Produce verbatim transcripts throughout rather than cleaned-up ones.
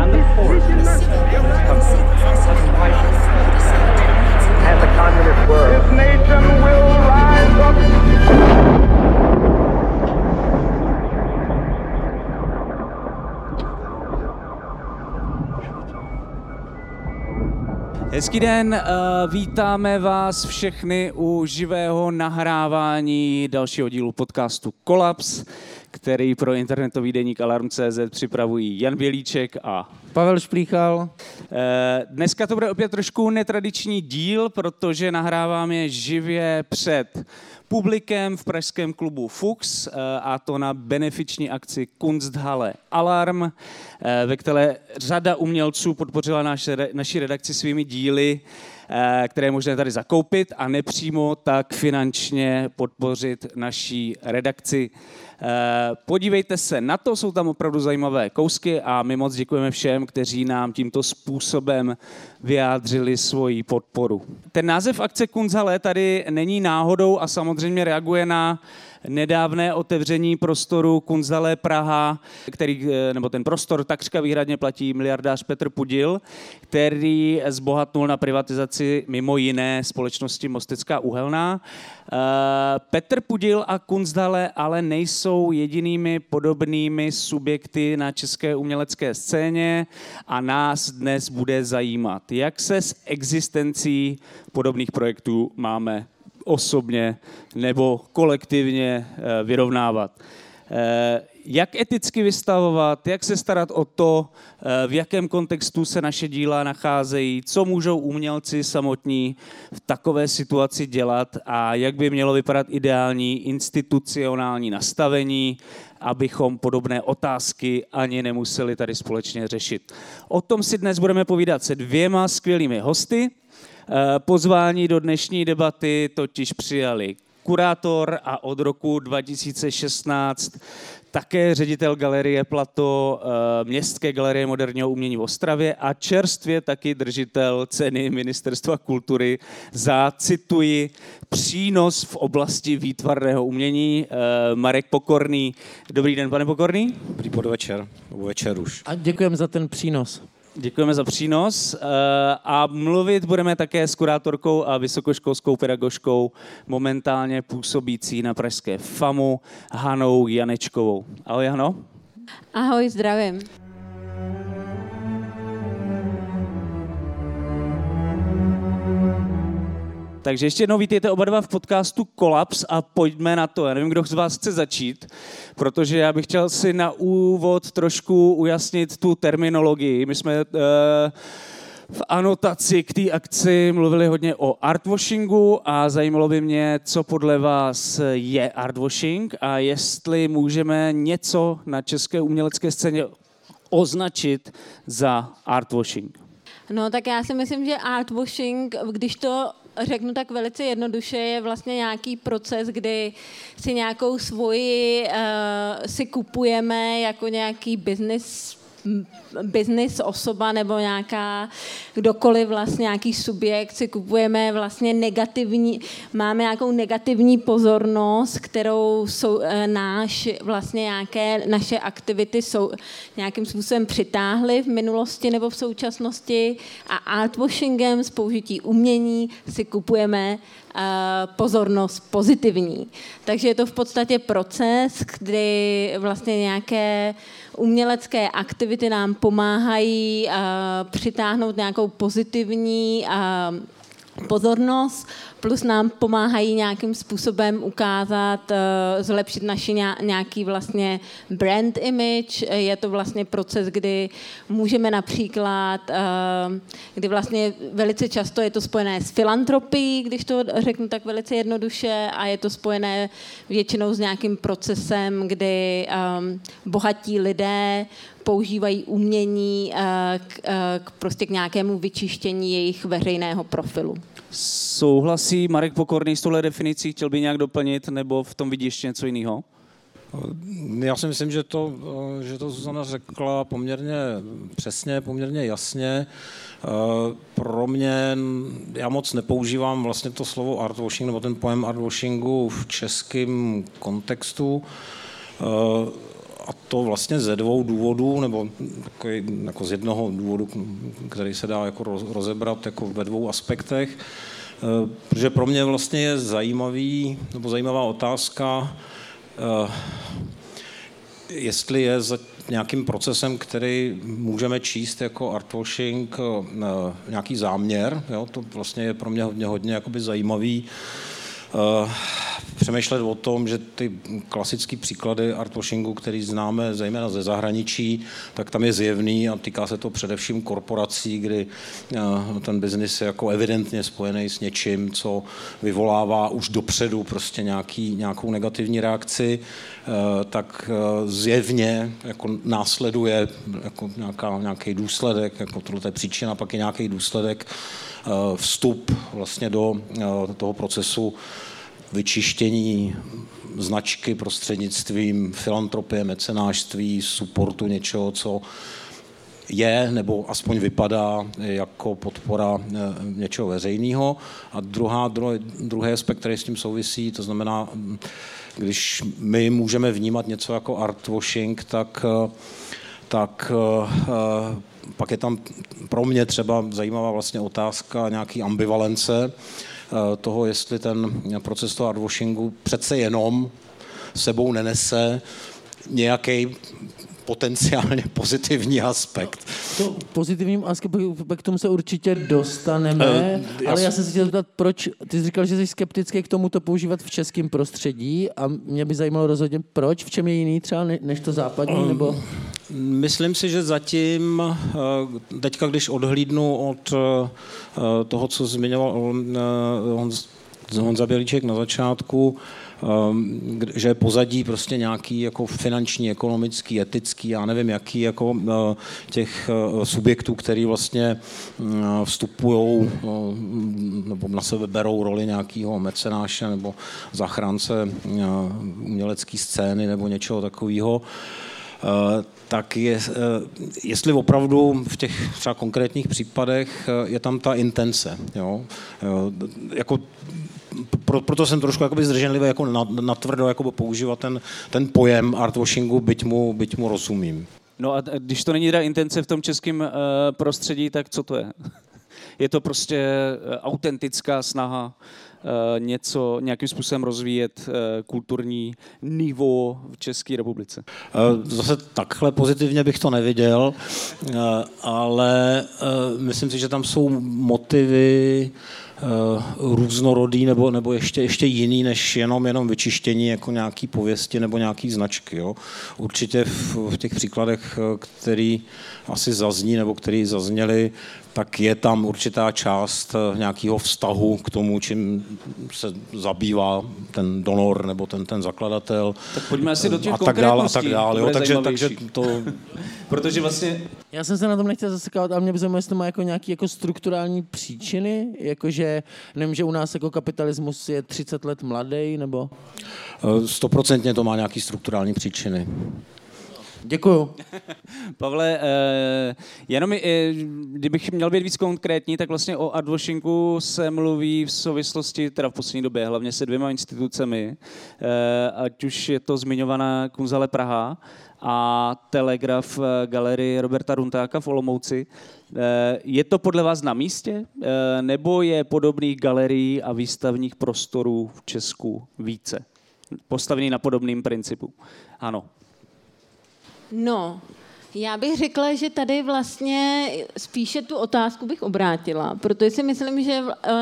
and the forest is has widened. And the communist world. This nation will rise up. Hezký den, vítáme vás všechny u živého nahrávání dalšího dílu podcastu Kolaps, který pro internetový deník Alarm tečka cé zet připravují Jan Bělíček a Pavel Šplíchal. Dneska to bude opět trošku netradiční díl, protože nahráváme živě před publikem v pražském klubu Fuchs, a to na benefiční akci Kunsthalle Alarm, ve které řada umělců podpořila naši, naši redakci svými díly, které je možné tady zakoupit a nepřímo tak finančně podpořit naší redakci. Podívejte se na to, jsou tam opravdu zajímavé kousky a my moc děkujeme všem, kteří nám tímto způsobem vyjádřili svoji podporu. Ten název akce Kunsthalle tady není náhodou a samozřejmě reaguje na nedávné otevření prostoru Kunsthalle Praha, který, nebo ten prostor takřka výhradně platí miliardář Petr Pudil, který zbohatnul na privatizaci mimo jiné společnosti Mostecká uhelná. Petr Pudil a Kunsthalle ale nejsou jedinými podobnými subjekty na české umělecké scéně a nás dnes bude zajímat, jak se s existencí podobných projektů máme osobně nebo kolektivně vyrovnávat. Jak eticky vystavovat, jak se starat o to, v jakém kontextu se naše díla nacházejí, co můžou umělci samotní v takové situaci dělat a jak by mělo vypadat ideální institucionální nastavení, abychom podobné otázky ani nemuseli tady společně řešit. O tom si dnes budeme povídat se dvěma skvělými hosty. Pozvání do dnešní debaty totiž přijali kurátor a od roku dva tisíce šestnáct také ředitel Galerie Plato, Městské galerie moderního umění v Ostravě a čerstvě taky držitel ceny Ministerstva kultury za, cituji, přínos v oblasti výtvarného umění, Marek Pokorný. Dobrý den, pane Pokorný. Dobrý podvečer, večer už. A děkujeme za ten přínos. Děkujeme za přínos a mluvit budeme také s kurátorkou a vysokoškolskou pedagožkou momentálně působící na pražské FAMU Hanou Janečkovou. Ahoj, Hano. Ahoj, zdravím. Takže ještě jednou vítejte oba dva v podcastu Kolaps a pojďme na to. Já nevím, kdo z vás chce začít, protože já bych chtěl si na úvod trošku ujasnit tu terminologii. My jsme uh, v anotaci k té akci mluvili hodně o artwashingu a zajímalo by mě, co podle vás je artwashing a jestli můžeme něco na české umělecké scéně označit za artwashing. No tak já si myslím, že artwashing, když to řeknu tak velice jednoduše, je vlastně nějaký proces, kdy si nějakou svoji uh, si kupujeme jako nějaký business, business osoba nebo nějaká kdokoliv vlastně nějaký subjekt si kupujeme vlastně negativní, máme nějakou negativní pozornost, kterou jsou uh, náš vlastně nějaké naše aktivity jsou nějakým způsobem přitáhly v minulosti nebo v současnosti a artwashingem s použití umění si kupujeme uh, pozornost pozitivní. Takže je to v podstatě proces, kdy vlastně nějaké umělecké aktivity nám pomáhají uh, přitáhnout nějakou pozitivní uh, pozornost, plus nám pomáhají nějakým způsobem ukázat, uh, zlepšit naši nějaký vlastně brand image. Je to vlastně proces, kdy můžeme například, uh, kdy vlastně velice často je to spojené s filantropií, když to řeknu tak velice jednoduše, a je to spojené většinou s nějakým procesem, kdy um, bohatí lidé používají umění k, k, prostě k nějakému vyčištění jejich veřejného profilu. Souhlasí Marek Pokorný s touhle definicí? Chtěl by nějak doplnit, nebo v tom vidí ještě něco jiného? Já si myslím, že to, že to Zuzana řekla poměrně přesně, poměrně jasně. Pro mě, já moc nepoužívám vlastně to slovo artwashing nebo ten pojem artwashingu v českém kontextu. A to vlastně ze dvou důvodů, nebo jako z jednoho důvodu, který se dá jako rozebrat jako ve dvou aspektech. Protože pro mě vlastně je zajímavý, nebo zajímavá otázka, Uh, jestli je za nějakým procesem, který můžeme číst jako artwashing, uh, nějaký záměr, jo? To vlastně je pro mě hodně, hodně jakoby zajímavý uh, přemýšlet o tom, že ty klasické příklady artwashingu, který známe zejména ze zahraničí, tak tam je zjevný a týká se to především korporací, kdy ten biznis je jako evidentně spojený s něčím, co vyvolává už dopředu prostě nějaký, nějakou negativní reakci, tak zjevně jako následuje jako nějaká, nějaký důsledek, jako tohle je příčina, pak je nějaký důsledek, vstup vlastně do toho procesu vyčištění značky prostřednictvím filantropie, mecenářství, supportu něčeho, co je, nebo aspoň vypadá jako podpora něčeho veřejného. A druhá, druhé, druhý aspekt, který s tím souvisí, to znamená, když my můžeme vnímat něco jako artwashing, tak, tak pak je tam pro mě třeba zajímavá vlastně otázka nějaký ambivalence, toho, jestli ten proces toho artwashingu přece jenom sebou nenese nějaký potenciálně pozitivní aspekt. To pozitivním aspektu se určitě dostaneme, uh, ale já jsem si chtěl zeptat, proč, ty jsi říkal, že jsi skeptický k tomu to používat v českém prostředí a mě by zajímalo rozhodně, proč, v čem je jiný třeba než to západní, nebo... Myslím si, že zatím, teďka když odhlídnu od toho, co zmiňoval Honza Bělíček na začátku, že je pozadí prostě nějaký jako finanční, ekonomický, etický, já nevím jaký, jako těch subjektů, který vlastně vstupují nebo na sebe berou roli nějakého mecenáše nebo zachránce umělecké scény nebo něčeho takového, tak je, jestli opravdu v těch třeba konkrétních případech je tam ta intence, jo? Jako, pro, proto jsem trošku jakoby zdrženlivý jako natvrdo jako používat ten, ten pojem artwashingu, byť mu, byť mu rozumím. No a když to není teda intence v tom českém prostředí, tak co to je? Je to prostě autentická snaha něco nějakým způsobem rozvíjet kulturní nivo v České republice? Zase takhle pozitivně bych to neviděl, ale myslím si, že tam jsou motivy různorodý nebo, nebo ještě, ještě jiný než jenom, jenom vyčištění jako nějaký pověsti nebo nějaký značky. Jo. Určitě v, v těch příkladech, který asi zazní nebo který zazněli, tak je tam určitá část nějakého vztahu k tomu, čím se zabývá ten donor nebo ten, ten zakladatel. Tak pojďme asi do těch a tak dál, a tak dál. Jo, takže, takže to... Protože vlastně... Já jsem se na tom nechtěl zasekávat, ale mě by zajímalo, jestli to má jako nějaké jako strukturální příčiny, jakože nevím, že u nás jako kapitalismus je třicet let mladý, nebo... Stoprocentně to má nějaké strukturální příčiny. Děkuju. Pavle, jenom kdybych měl být víc konkrétní, tak vlastně o artwashingu se mluví v souvislosti, teda v poslední době, hlavně se dvěma institucemi, ať už je to zmiňovaná Kunsthalle Praha a Telegraf galerii Roberta Runtáka v Olomouci. Je to podle vás na místě, nebo je podobných galerií a výstavních prostorů v Česku více? Postavený na podobným principu. Ano. No, já bych řekla, že tady vlastně spíše tu otázku bych obrátila, protože si myslím, že e,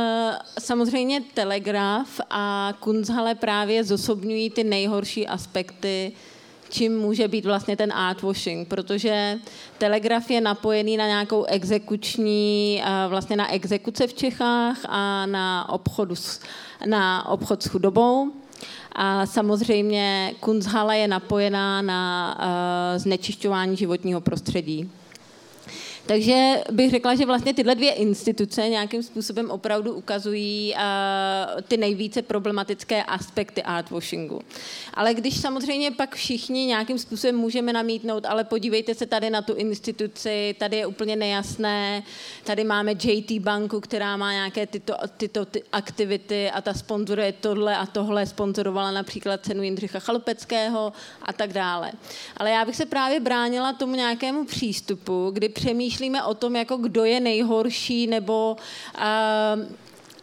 samozřejmě Telegraf a Kunsthalle právě zosobňují ty nejhorší aspekty, čím může být vlastně ten artwashing, protože Telegraf je napojený na nějakou exekuční, e, vlastně na exekuce v Čechách a na, obchodu, na obchod s chudobou. A samozřejmě Kunsthalle je napojená na znečišťování životního prostředí. Takže bych řekla, že vlastně tyhle dvě instituce nějakým způsobem opravdu ukazují uh, ty nejvíce problematické aspekty artwashingu. Ale když samozřejmě pak všichni nějakým způsobem můžeme namítnout, ale podívejte se tady na tu instituci, tady je úplně nejasné, tady máme J T Banku, která má nějaké tyto, tyto ty aktivity a ta sponzoruje tohle a tohle, sponzorovala například cenu Jindřicha Chalupeckého a tak dále. Ale já bych se právě bránila tomu nějakému přístupu, kdy přemýšlím Myslíme o tom, jako kdo je nejhorší, nebo uh...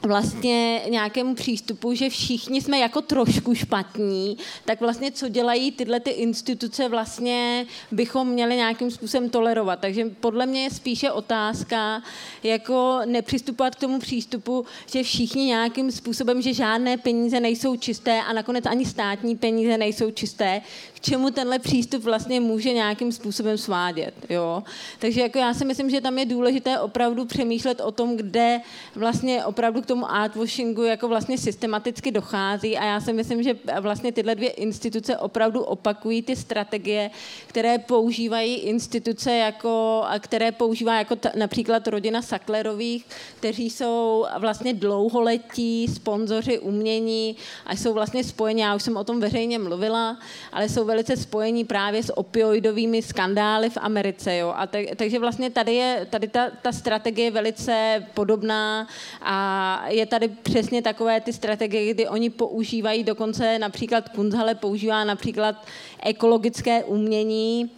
vlastně nějakému přístupu, že všichni jsme jako trošku špatní, tak vlastně co dělají tyhle ty instituce, vlastně bychom měli nějakým způsobem tolerovat. Takže podle mě je spíše otázka, jako nepřistupovat k tomu přístupu, že všichni nějakým způsobem, že žádné peníze nejsou čisté a nakonec ani státní peníze nejsou čisté, k čemu tenhle přístup vlastně může nějakým způsobem svádět. Jo? Takže jako já si myslím, že tam je důležité opravdu přemýšlet o tom, kde vlastně opravdu k tomu artwashingu jako vlastně systematicky dochází a já si myslím, že vlastně tyhle dvě instituce opravdu opakují ty strategie, které používají instituce, jako, a které používá jako t- například rodina Sacklerových, kteří jsou vlastně dlouholetí sponzoři umění a jsou vlastně spojeni, já už jsem o tom veřejně mluvila, ale jsou velice spojeni právě s opioidovými skandály v Americe. Jo? A te- takže vlastně tady je tady ta, ta strategie je velice podobná a je tady přesně takové ty strategie, kdy oni používají, dokonce například Kunsthalle používá například ekologické umění.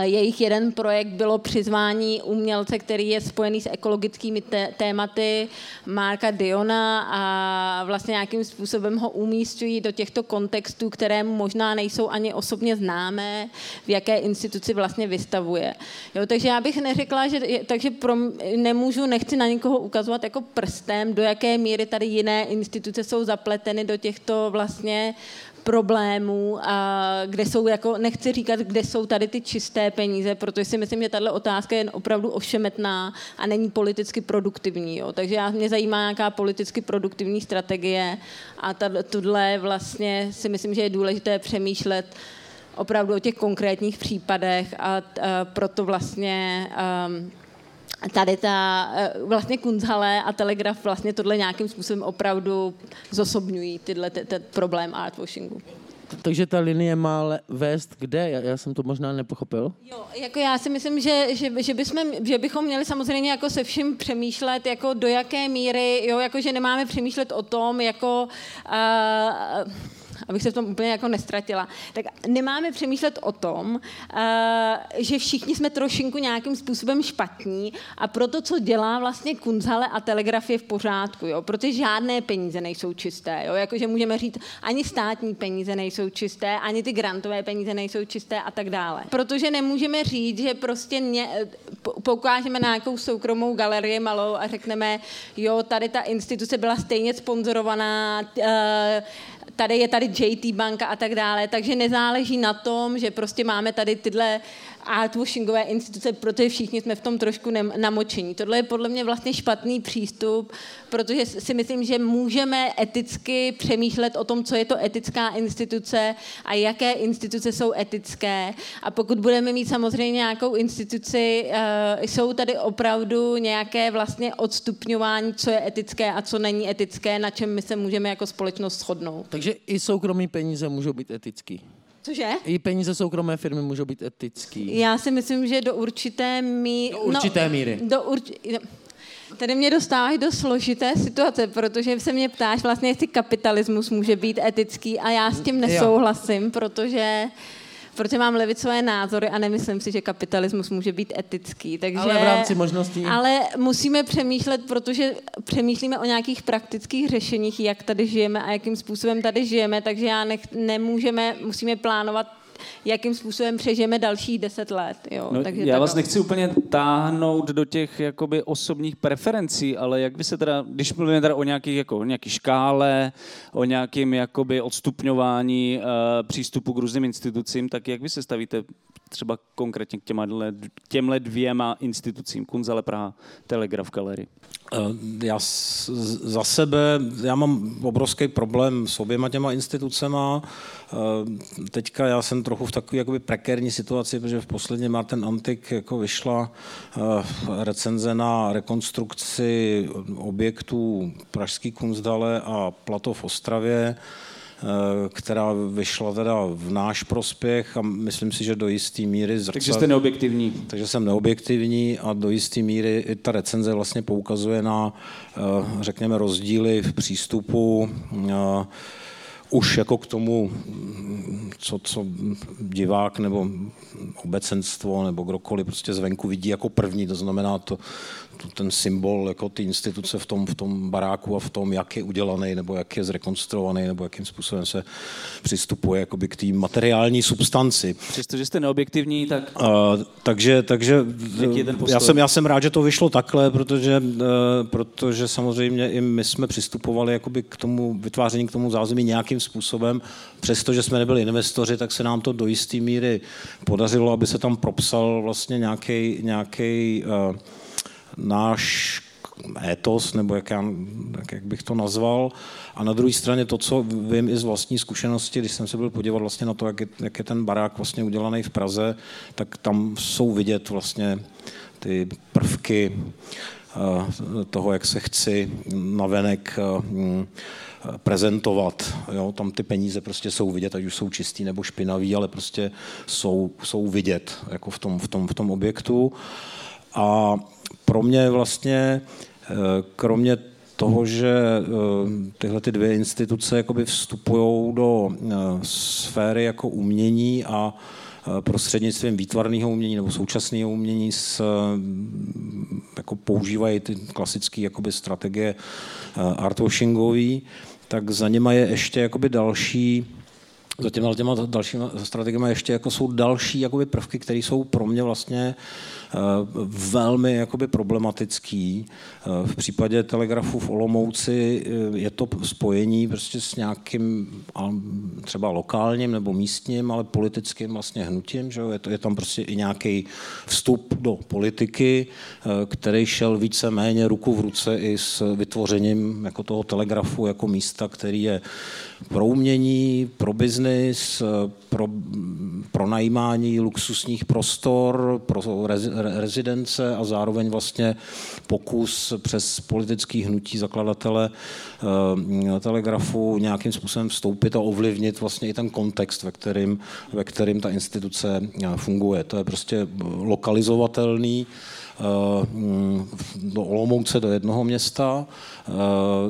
Jejich jeden projekt bylo přizvání umělce, který je spojený s ekologickými tématy, Marka Diona, a vlastně nějakým způsobem ho umístují do těchto kontextů, které možná nejsou ani osobně známé, v jaké instituci vlastně vystavuje. Jo, takže já bych neřekla, že takže pro, nemůžu, nechci na někoho ukazovat jako prstem, do jaké míry tady jiné instituce jsou zapleteny do těchto vlastně problémů, kde jsou, jako nechci říkat, kde jsou tady ty čisté peníze, protože si myslím, že tato otázka je opravdu ošemetná a není politicky produktivní. Jo. Takže já, mě zajímá nějaká politicky produktivní strategie a tohle vlastně si myslím, že je důležité přemýšlet opravdu o těch konkrétních případech a, a proto vlastně a, tady ta vlastně Kunsthalle a Telegraf vlastně tohle nějakým způsobem opravdu zosobňují tyhle t- t- problém artwashingu. Takže ta linie má vést kde? Já, já jsem to možná nepochopil. Jo, jako já si myslím, že, že, že, bychom, že bychom měli samozřejmě jako se vším přemýšlet, jako do jaké míry, jo, jako že nemáme přemýšlet o tom, jako... Uh, abych se v tom úplně jako nestratila, tak nemáme přemýšlet o tom, že všichni jsme trošinku nějakým způsobem špatní a proto, co dělá vlastně Kunsthalle a Telegraf je v pořádku, jo? Protože žádné peníze nejsou čisté, jo? Jakože můžeme říct, ani státní peníze nejsou čisté, ani ty grantové peníze nejsou čisté a tak dále. Protože nemůžeme říct, že prostě ně, poukážeme na nějakou soukromou galerii malou a řekneme, jo, tady ta instituce byla stejně sponzorovaná, tady je tady J T Banka a tak dále, takže nezáleží na tom, že prostě máme tady tyhle artwashingové instituce, protože všichni jsme v tom trošku namočení. Tohle je podle mě vlastně špatný přístup, protože si myslím, že můžeme eticky přemýšlet o tom, co je to etická instituce a jaké instituce jsou etické. A pokud budeme mít samozřejmě nějakou instituci, jsou tady opravdu nějaké vlastně odstupňování, co je etické a co není etické, na čem my se můžeme jako společnost shodnout. Takže i soukromí peníze můžou být etický. Cože? I peníze soukromé firmy můžou být etický. Já si myslím, že do určité míry... Do určité no, míry. Do urči... Tady mě dostáváš do složité situace, protože se mě ptáš vlastně, jestli kapitalismus může být etický a já s tím nesouhlasím, protože... Protože mám levicové názory a nemyslím si, že kapitalismus může být etický. Takže, ale v rámci možností. Ale musíme přemýšlet, protože přemýšlíme o nějakých praktických řešeních, jak tady žijeme a jakým způsobem tady žijeme, takže já nech, nemůžeme, musíme plánovat jakým způsobem přežijeme další deset let. Jo. No, takže já vás tak... nechci úplně táhnout do těch jakoby osobních preferencí, ale jak by se teda, když mluvíme teda o nějakých, jako, o nějaký škále, o nějakým jakoby odstupňování uh, přístupu k různým institucím, tak jak vy se stavíte třeba konkrétně k těma, těmhle dvěma institucím, Kunsthalle Praha, Telegraf galerii? Já za sebe, já mám obrovský problém s oběma těma institucema. Teďka já jsem trochu v takové jakoby prekérní situaci, protože v posledně Martin Antik jako vyšla recenze na rekonstrukci objektů pražský Kunsthalle a Plato v Ostravě, která vyšla teda v náš prospěch a myslím si, že do jistý míry... Zrcad... Takže jste neobjektivní. Takže jsem neobjektivní a do jistý míry i ta recenze vlastně poukazuje na, řekněme, rozdíly v přístupu už jako k tomu, co, co divák nebo obecenstvo nebo kdokoliv prostě zvenku vidí jako první, to znamená to, ten symbol, jako ty instituce v tom, v tom baráku a v tom, jak je udělaný, nebo jak je zrekonstruovaný, nebo jakým způsobem se přistupuje jakoby k té materiální substanci. Přestože jste neobjektivní, tak... Uh, takže takže já, jsem, já jsem rád, že to vyšlo takhle, protože, uh, protože samozřejmě i my jsme přistupovali jakoby k tomu vytváření, k tomu zázemí nějakým způsobem. Přestože jsme nebyli investoři, tak se nám to do jisté míry podařilo, aby se tam propsal vlastně nějaký... nějaký uh, náš étos, nebo jak, já, jak bych to nazval. A na druhé straně to, co vím i z vlastní zkušenosti, když jsem se byl podívat vlastně na to, jak je, jak je ten barák vlastně udělaný v Praze, tak tam jsou vidět vlastně ty prvky toho, jak se chci navenek prezentovat. Jo, tam ty peníze prostě jsou vidět, ať už jsou čistý nebo špinavý, ale prostě jsou, jsou vidět jako v tom, v tom, v tom objektu. A pro mě vlastně, kromě toho, že tyhle ty dvě instituce jakoby vstupují do sféry jako umění a prostřednictvím výtvarného umění nebo současného umění s, jako používají ty klasické jakoby strategie artwashingové, tak za nima je ještě jakoby další... Za těma, těma dalšíma strategiemi ještě jako jsou další jakoby prvky, které jsou pro mě vlastně e, velmi jakoby problematický. E, v případě Telegrafu v Olomouci e, je to spojení prostě s nějakým a, třeba lokálním nebo místním, ale politickým vlastně hnutím. Že? Je, to, je tam prostě i nějaký vstup do politiky, e, který šel více méně ruku v ruce i s vytvořením jako toho Telegrafu jako místa, který je pro umění, pro biznes, pro, pro najímání luxusních prostor, pro rezi, rezidence a zároveň vlastně pokus přes politický hnutí zakladatele eh, Telegrafu nějakým způsobem vstoupit a ovlivnit vlastně i ten kontext, ve kterým, ve kterým ta instituce funguje. To je prostě lokalizovatelný do Olomouce, do jednoho města.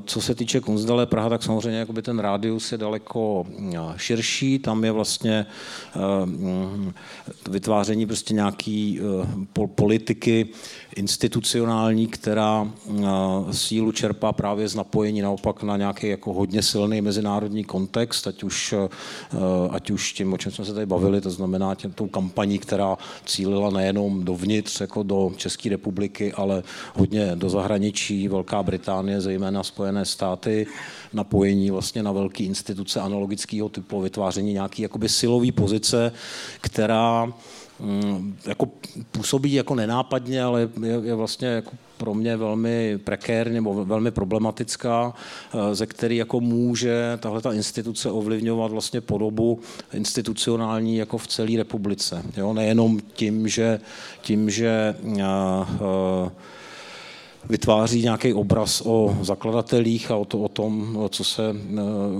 Co se týče Kunsthalle Praha, tak samozřejmě jakoby ten rádius je daleko širší, tam je vlastně vytváření prostě nějaký politiky institucionální, která sílu čerpá právě z napojení naopak na nějaký jako hodně silný mezinárodní kontext, ať už, ať už tím, o čem jsme se tady bavili, to znamená tím, tou kampaní, která cílila nejenom dovnitř, jako do České republiky, ale hodně do zahraničí, Velká Británie, zejména Spojené státy, napojení vlastně na velké instituce analogického typu, vytváření nějaké jakoby silové pozice, která jako působí jako nenápadně, ale je, je vlastně jako pro mě velmi prekérně nebo velmi problematická, ze který jako může tahle ta instituce ovlivňovat vlastně podobu institucionální jako v celé republice. Jo? Nejenom tím, že, tím, že uh, uh, vytváří nějaký obraz o zakladatelích a o, to, o tom, co se,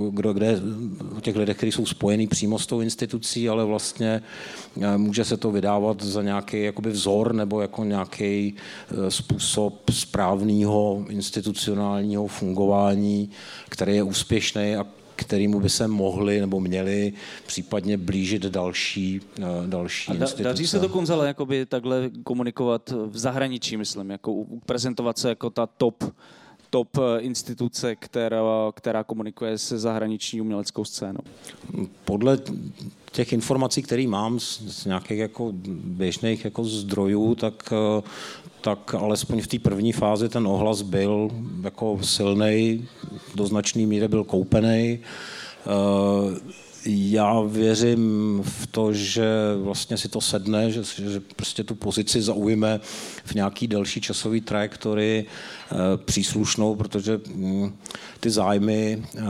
kdo, kde, o těch lidech, kteří jsou spojení přímo s tou institucí, ale vlastně může se to vydávat za nějaký jakoby vzor nebo jako nějaký způsob správného institucionálního fungování, který je úspěšný a kterému by se mohli nebo měli případně blížit další, další da, instituce. Daří se to Kunsthalle jakoby takhle komunikovat v zahraničí, myslím, jako prezentovat se jako ta top top instituce, která, která komunikuje se zahraniční uměleckou scénou? Podle těch informací, které mám z nějakých jako běžných jako zdrojů, tak, tak alespoň v té první fázi ten ohlas byl jako silnej, do značné míry byl koupený. Já věřím v to, že vlastně si to sedne, že, že prostě tu pozici zaujme v nějaký delší časový trajektorii e, příslušnou, protože m, ty zájmy, e,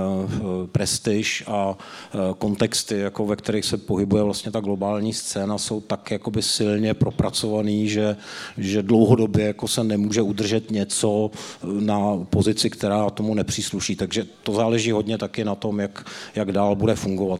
prestiž a e, kontexty, jako ve kterých se pohybuje vlastně ta globální scéna, jsou tak jakoby silně propracovaný, že, že dlouhodobě jako se nemůže udržet něco na pozici, která tomu nepřísluší. Takže to záleží hodně taky na tom, jak, jak dál bude fungovat.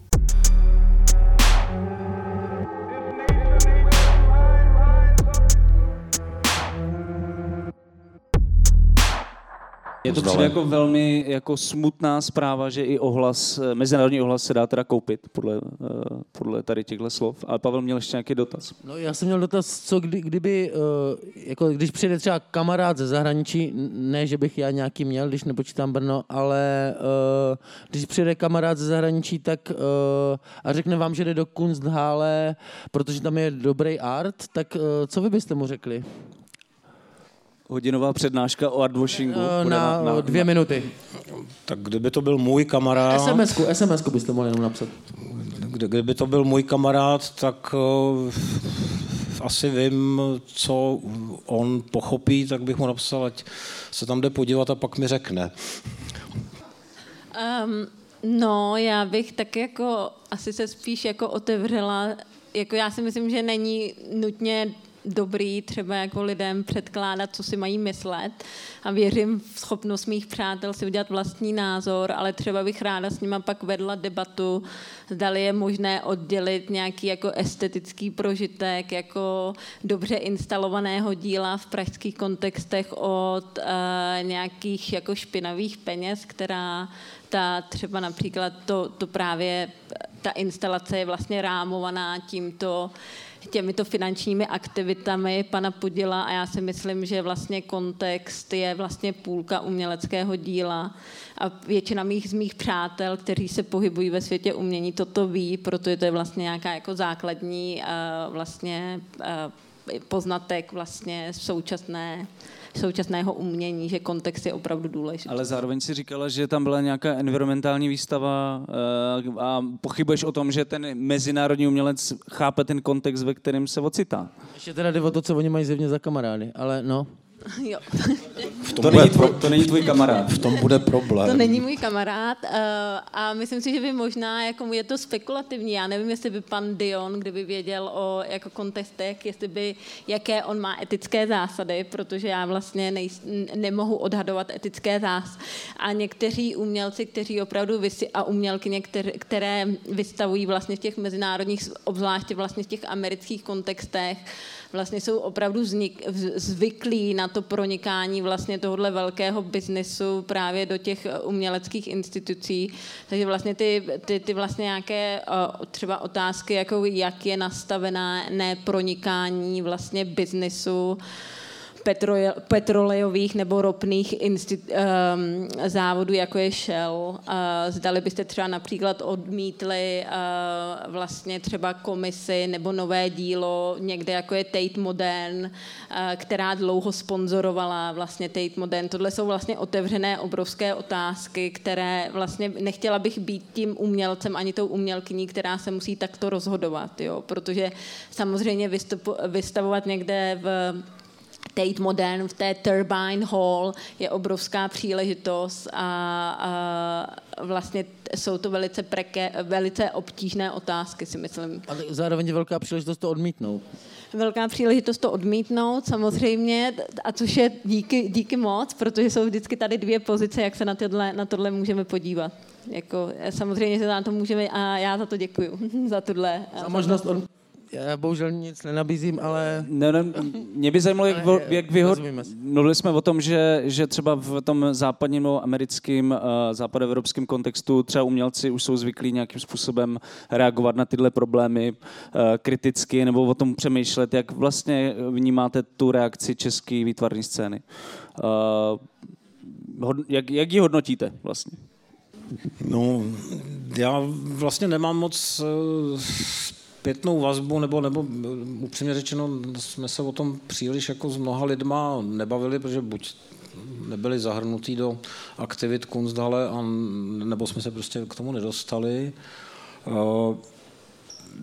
Je to třeba jako velmi jako smutná zpráva, že i ohlas, mezinárodní ohlas se dá teda koupit podle, podle tady těchto slov. Ale Pavel měl ještě nějaký dotaz. No, já jsem měl dotaz, co kdy, kdyby, jako když přijde třeba kamarád ze zahraničí, ne, že bych já nějaký měl, když nepočítám Brno, ale když přijde kamarád ze zahraničí, tak a řekne vám, že jde do Kunsthalle, protože tam je dobrý art, tak co vy byste mu řekli? Hodinová přednáška o artwashingu. Na, na, na dvě minuty. Tak kdyby to byl můj kamarád... SMSku, SMSku byste mohli jenom napsat. Kdy, kdyby to byl můj kamarád, tak uh, asi vím, co on pochopí, tak bych mu napsal, ať se tam jde podívat a pak mi řekne. Um, no, já bych tak jako asi se spíš jako otevřela. Jako já si myslím, že není nutně dobrý třeba jako lidem předkládat, co si mají myslet, a věřím v schopnost mých přátel si udělat vlastní názor, ale třeba bych ráda s nima pak vedla debatu, zdali je možné oddělit nějaký jako estetický prožitek jako dobře instalovaného díla v pražských kontextech od uh, nějakých jako špinavých peněz, která ta třeba například to, to právě ta instalace je vlastně rámovaná tímto těmito finančními aktivitami pana Pudila, a já si myslím, že vlastně kontext je vlastně půlka uměleckého díla, a většina mých z mých přátel, kteří se pohybují ve světě umění, toto ví, protože to je vlastně nějaká jako základní uh, vlastně uh, poznatek vlastně současné současného umění, že kontext je opravdu důležitý. Ale zároveň si říkala, že tam byla nějaká environmentální výstava a pochybuješ o tom, že ten mezinárodní umělec chápe ten kontext, ve kterém se ocitá. Ještě teda jde o to, co oni mají zjevně za kamarády, ale no. Jo. To, není tvoj, to není tvůj kamarád. V tom bude problém. To není můj kamarád a myslím si, že by možná, jako je to spekulativní, já nevím, jestli by pan Dion, kdyby věděl o jako kontextech, jestli by, jaké on má etické zásady, protože já vlastně nej, nemohu odhadovat etické zásady. A někteří umělci, kteří opravdu vysí, a umělky některé, které vystavují vlastně v těch mezinárodních, obzvláště vlastně v těch amerických kontextech, vlastně jsou opravdu vznik, zvyklí na to pronikání vlastně tohohle velkého biznesu právě do těch uměleckých institucí. Takže vlastně ty, ty, ty vlastně nějaké třeba otázky, jako jak je nastavené nepronikání vlastně biznesu Petro, petrolejových nebo ropných instit, um, závodů, jako je Shell. Uh, zdali byste třeba například odmítli uh, vlastně třeba komisi nebo nové dílo někde, jako je Tate Modern, uh, která dlouho sponzorovala vlastně Tate Modern. Tohle jsou vlastně otevřené obrovské otázky, které vlastně nechtěla bych být tím umělcem ani tou umělkyní, která se musí takto rozhodovat, jo? Protože samozřejmě vystupu, vystavovat někde v Tate Modern, v té Turbine Hall je obrovská příležitost a, a vlastně jsou to velice, preke, velice obtížné otázky, si myslím. Ale zároveň je velká příležitost to odmítnout. Velká příležitost to odmítnout, samozřejmě, a což je díky, díky moc, protože jsou vždycky tady dvě pozice, jak se na tohle, na tohle můžeme podívat. Jako, samozřejmě se na to můžeme, a já za to děkuju. Za tuhle. Za možnost odmítnout. Já bohužel nic nenabízím, ale... Ne, ne, mě by zajímalo, jak, jak vyhodl... Mluvili jsme o tom, že, že třeba v tom západním nebo americkém, západoevropském kontextu třeba umělci už jsou zvyklí nějakým způsobem reagovat na tyhle problémy kriticky nebo o tom přemýšlet, jak vlastně vnímáte tu reakci české výtvarné scény. Jak, jak ji hodnotíte vlastně? No, já vlastně nemám moc zpětnou vazbu, nebo, nebo upřímně řečeno, jsme se o tom příliš jako s mnoha lidma nebavili, protože buď nebyli zahrnutí do aktivit Kunsthalle, a, nebo jsme se prostě k tomu nedostali.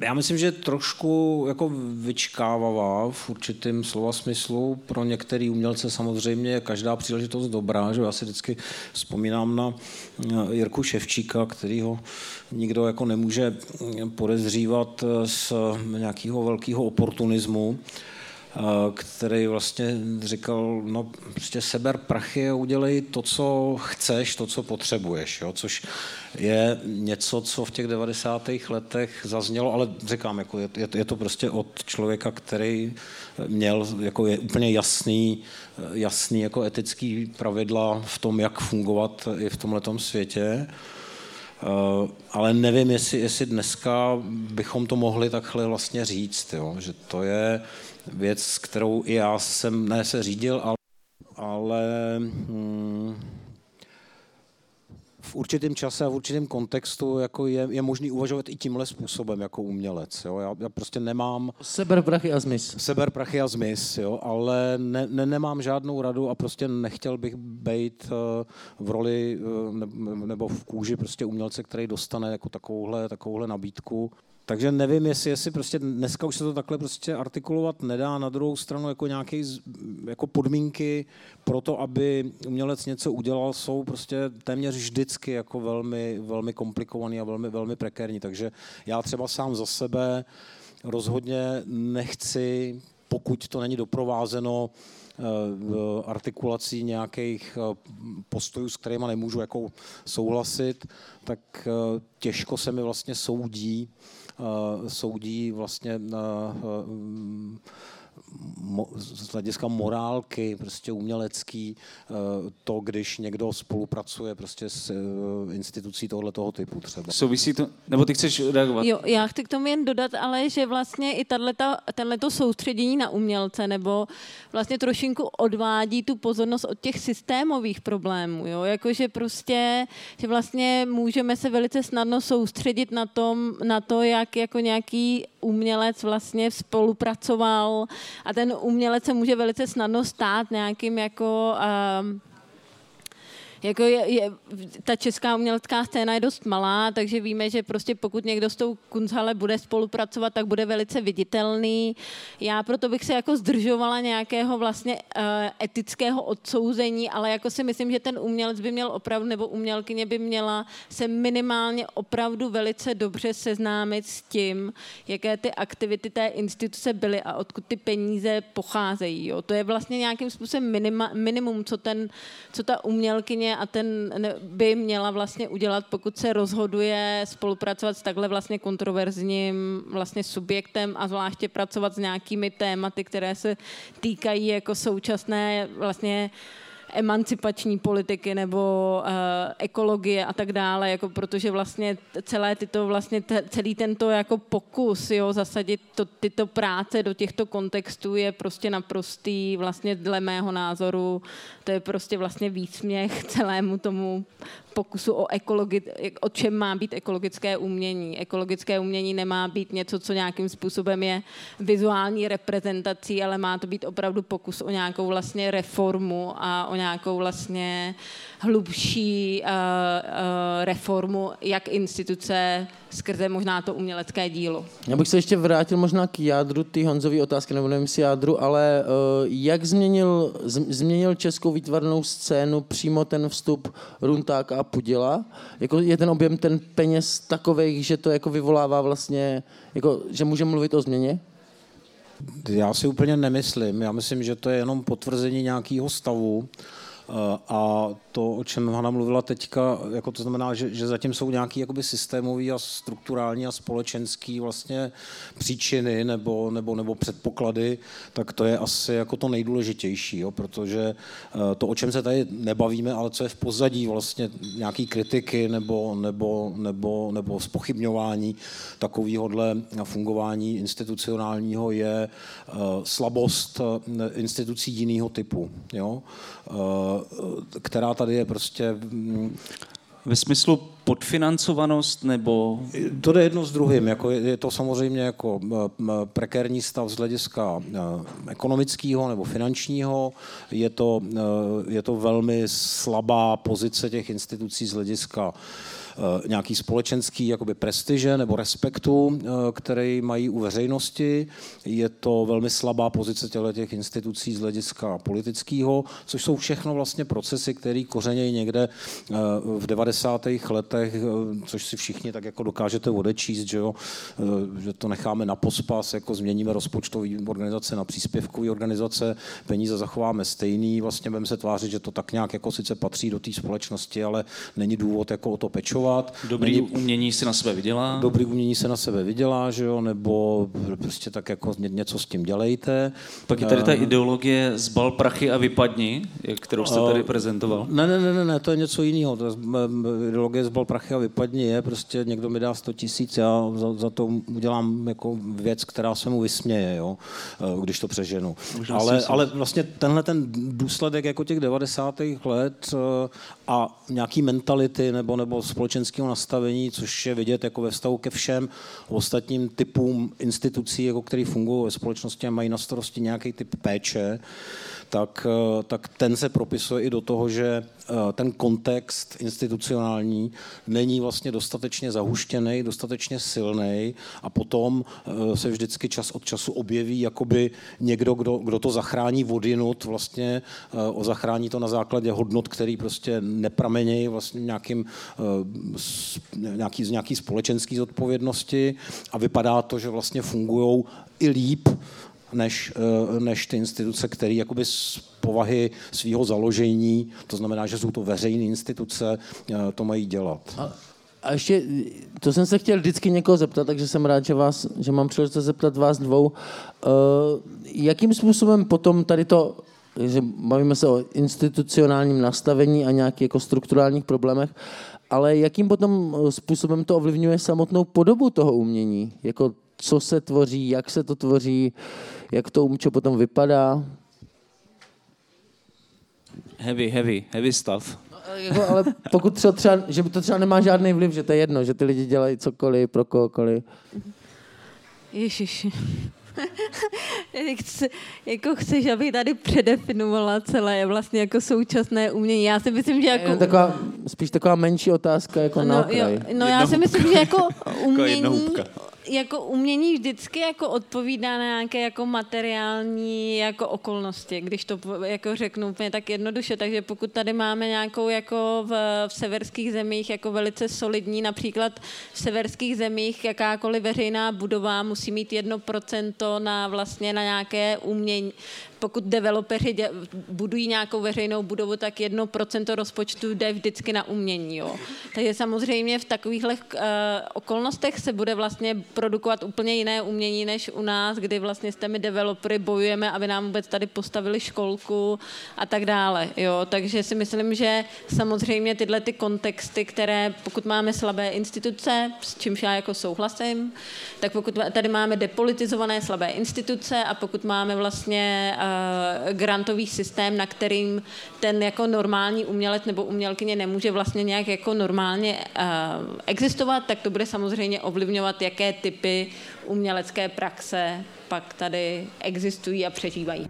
Já myslím, že trošku jako vyčkávavá v určitém slova smyslu. Pro některé umělce samozřejmě je každá příležitost dobrá. Že? Já si vždycky vzpomínám na Jirku Ševčíka, kterýho nikdo jako nemůže podezřívat z nějakého velkého oportunismu, který vlastně říkal, no prostě seber prachy a udělej to, co chceš, to, co potřebuješ, jo? Což je něco, co v těch devadesátých letech zaznělo, ale říkám, jako je, je to prostě od člověka, který měl jako je úplně jasný, jasný jako etický pravidla v tom, jak fungovat i v tomhletom světě. Uh, ale nevím, jestli, jestli dneska bychom to mohli takhle vlastně říct, jo? Že to je věc, kterou i já jsem ne se řídil, ale, ale hmm, v určitém čase a v určitém kontextu jako je, je možný uvažovat i tímhle způsobem jako umělec. Jo? Já, já prostě nemám... Seber prachy a zmys. Seber prachy a zmys, jo? Ale ne, ne, nemám žádnou radu a prostě nechtěl bych být v roli nebo v kůži prostě umělce, který dostane jako takovouhle, takovouhle nabídku. Takže nevím, jestli, jestli prostě dneska už se to takhle prostě artikulovat nedá, na druhou stranu jako nějaké jako podmínky pro to, aby umělec něco udělal, jsou prostě téměř vždycky jako velmi, velmi komplikovaný a velmi, velmi prekérní. Takže já třeba sám za sebe rozhodně nechci, pokud to není doprovázeno artikulací nějakých postojů, s kterými nemůžu jako souhlasit, tak těžko se mi vlastně soudí soudí vlastně z hlediska morálky, prostě umělecký, to, když někdo spolupracuje prostě s institucí tohoto typu třeba. Souvisí to, nebo ty chceš reagovat? Jo, já chci k tomu jen dodat, ale že vlastně i tato soustředění na umělce nebo vlastně trošinku odvádí tu pozornost od těch systémových problémů, jo, jakože prostě, že vlastně můžeme se velice snadno soustředit na tom, na to, jak jako nějaký umělec vlastně spolupracoval a ten umělec se může velice snadno stát nějakým jako... Uh, jako je, je, ta česká umělecká scéna je dost malá, takže víme, že prostě pokud někdo s tou Kunsthalle bude spolupracovat, tak bude velice viditelný. Já proto bych se jako zdržovala nějakého vlastně uh, etického odsouzení, ale jako si myslím, že ten umělec by měl opravdu, nebo umělkyně by měla se minimálně opravdu velice dobře seznámit s tím, jaké ty aktivity té instituce byly a odkud ty peníze pocházejí. Jo. To je vlastně nějakým způsobem minima, minimum, co, ten, co ta umělkyně a ten by měla vlastně udělat, pokud se rozhoduje spolupracovat s takhle vlastně kontroverzním vlastně subjektem a zvláště pracovat s nějakými tématy, které se týkají jako současné vlastně emancipační politiky nebo uh, ekologie a tak dále, jako protože vlastně celé tyto vlastně t- celý tento jako pokus, jo, zasadit to, tyto práce do těchto kontextů je prostě naprostý, vlastně dle mého názoru, to je prostě vlastně výsměch celému tomu pokusu o ekologi, o čem má být ekologické umění. Ekologické umění nemá být něco, co nějakým způsobem je vizuální reprezentací, ale má to být opravdu pokus o nějakou vlastně reformu a o nějakou vlastně hlubší uh, uh, reformu, jak instituce skrze možná to umělecké dílo. Já bych se ještě vrátil možná k jádru té Honzové otázky, nebo nevím si jádru, ale uh, jak změnil, z, změnil českou výtvarnou scénu přímo ten vstup Runtáka a Pudila? Jako je ten objem ten peněz takovej, že to jako vyvolává vlastně, jako, že můžeme mluvit o změně? Já si úplně nemyslím. Já myslím, že to je jenom potvrzení nějakého stavu, A to, o čem Hana mluvila teďka, jako to znamená, že, že zatím jsou nějaké systémové a strukturální a společenské vlastně příčiny nebo, nebo, nebo předpoklady, tak to je asi jako to nejdůležitější, jo, protože to, o čem se tady nebavíme, ale co je v pozadí vlastně nějaký kritiky nebo, nebo, nebo, nebo zpochybňování takovéhohle fungování institucionálního, je slabost institucí jiného typu, jo, která tady je prostě... Ve smyslu podfinancovanost nebo... To jde jedno s druhým. Jako je to samozřejmě jako prekérní stav z hlediska ekonomického nebo finančního. Je to, je to velmi slabá pozice těch institucí z hlediska nějaký společenský jakoby prestiže nebo respektu, který mají u veřejnosti. Je to velmi slabá pozice těch institucí z hlediska politického, což jsou všechno vlastně procesy, které kořenějí někde v devadesátých letech, což si všichni tak jako dokážete odečíst, že, jo? Že to necháme na pospas, jako změníme rozpočtové organizace na příspěvkové organizace, peníze zachováme stejný, vlastně budeme se tvářit, že to tak nějak jako sice patří do té společnosti, ale není důvod jako o to pečovat. Dobrý Není, umění se na sebe vydělá. Dobrý umění se na sebe vydělá, že jo, nebo prostě tak jako něco s tím dělejte. Pak je tady ta ideologie zbal prachy a vypadni, kterou jste tady prezentoval. Ne, ne, ne, ne, ne, to je něco jiného. Ideologie zbal prachy a vypadni je prostě někdo mi dá sto tisíc, já za, za to udělám jako věc, která se mu vysměje, jo, když to přeženu. Ale, ale vlastně tenhle ten důsledek jako těch devadesátých let a nějaký mentality nebo, nebo společenského nastavení, což je vidět jako ve vztahu ke všem ostatním typům institucí, jako které fungují ve společnosti a mají na starosti nějaký typ péče, tak, tak ten se propisuje i do toho, že ten kontext institucionální není vlastně dostatečně zahuštěný, dostatečně silný, a potom se vždycky čas od času objeví jakoby někdo, kdo, kdo to zachrání odinut, vlastně o zachrání to na základě hodnot, který prostě nepramenějí vlastně nějakým z nějaký, nějaký společenské zodpovědnosti, a vypadá to, že vlastně fungují i líp než, než ty instituce, které jakoby z povahy svého založení, to znamená, že jsou to veřejné instituce, to mají dělat. A, a ještě, to jsem se chtěl vždycky někoho zeptat, takže jsem rád, že, vás, že mám příležitost zeptat vás dvou. Jakým způsobem potom tady to, že bavíme se o institucionálním nastavení a nějakých jako strukturálních problémech, ale jakým potom způsobem to ovlivňuje samotnou podobu toho umění? Jako co se tvoří, jak se to tvoří, jak to umění potom vypadá? Heavy, heavy, heavy stuff. No, jako, ale pokud třeba, třeba, že to třeba nemá žádný vliv, že to je jedno, že ty lidi dělají cokoliv, pro kohokoliv. Ježiši. Chce, jako chceš, abych tady předefinovala celé vlastně jako současné umění. Já si myslím, že jako... Taková, spíš taková menší otázka jako no, na okraj. Jo, no Jednohubka. Já si myslím, že jako umění... Jako umění vždycky jako odpovídá na nějaké jako materiální jako okolnosti, když to jako řeknu úplně tak jednoduše. Takže pokud tady máme nějakou jako v, v severských zemích jako velice solidní, například v severských zemích jakákoliv veřejná budova musí mít jedno procento na vlastně na nějaké umění. Pokud developeři dě, budují nějakou veřejnou budovu, tak jedno procento rozpočtu jde vždycky na umění. Jo. Takže samozřejmě v takovýchhle uh, okolnostech se bude vlastně produkovat úplně jiné umění než u nás, kdy vlastně s těmi developery bojujeme, aby nám vůbec tady postavili školku a tak dále. Jo. Takže si myslím, že samozřejmě tyhle ty kontexty, které pokud máme slabé instituce, s čímž já jako souhlasím, tak pokud tady máme depolitizované slabé instituce a pokud máme vlastně uh, grantový systém, na kterým ten jako normální umělec nebo umělkyně nemůže vlastně nějak jako normálně uh, existovat, tak to bude samozřejmě ovlivňovat, jaké typy umělecké praxe pak tady existují a přežívají.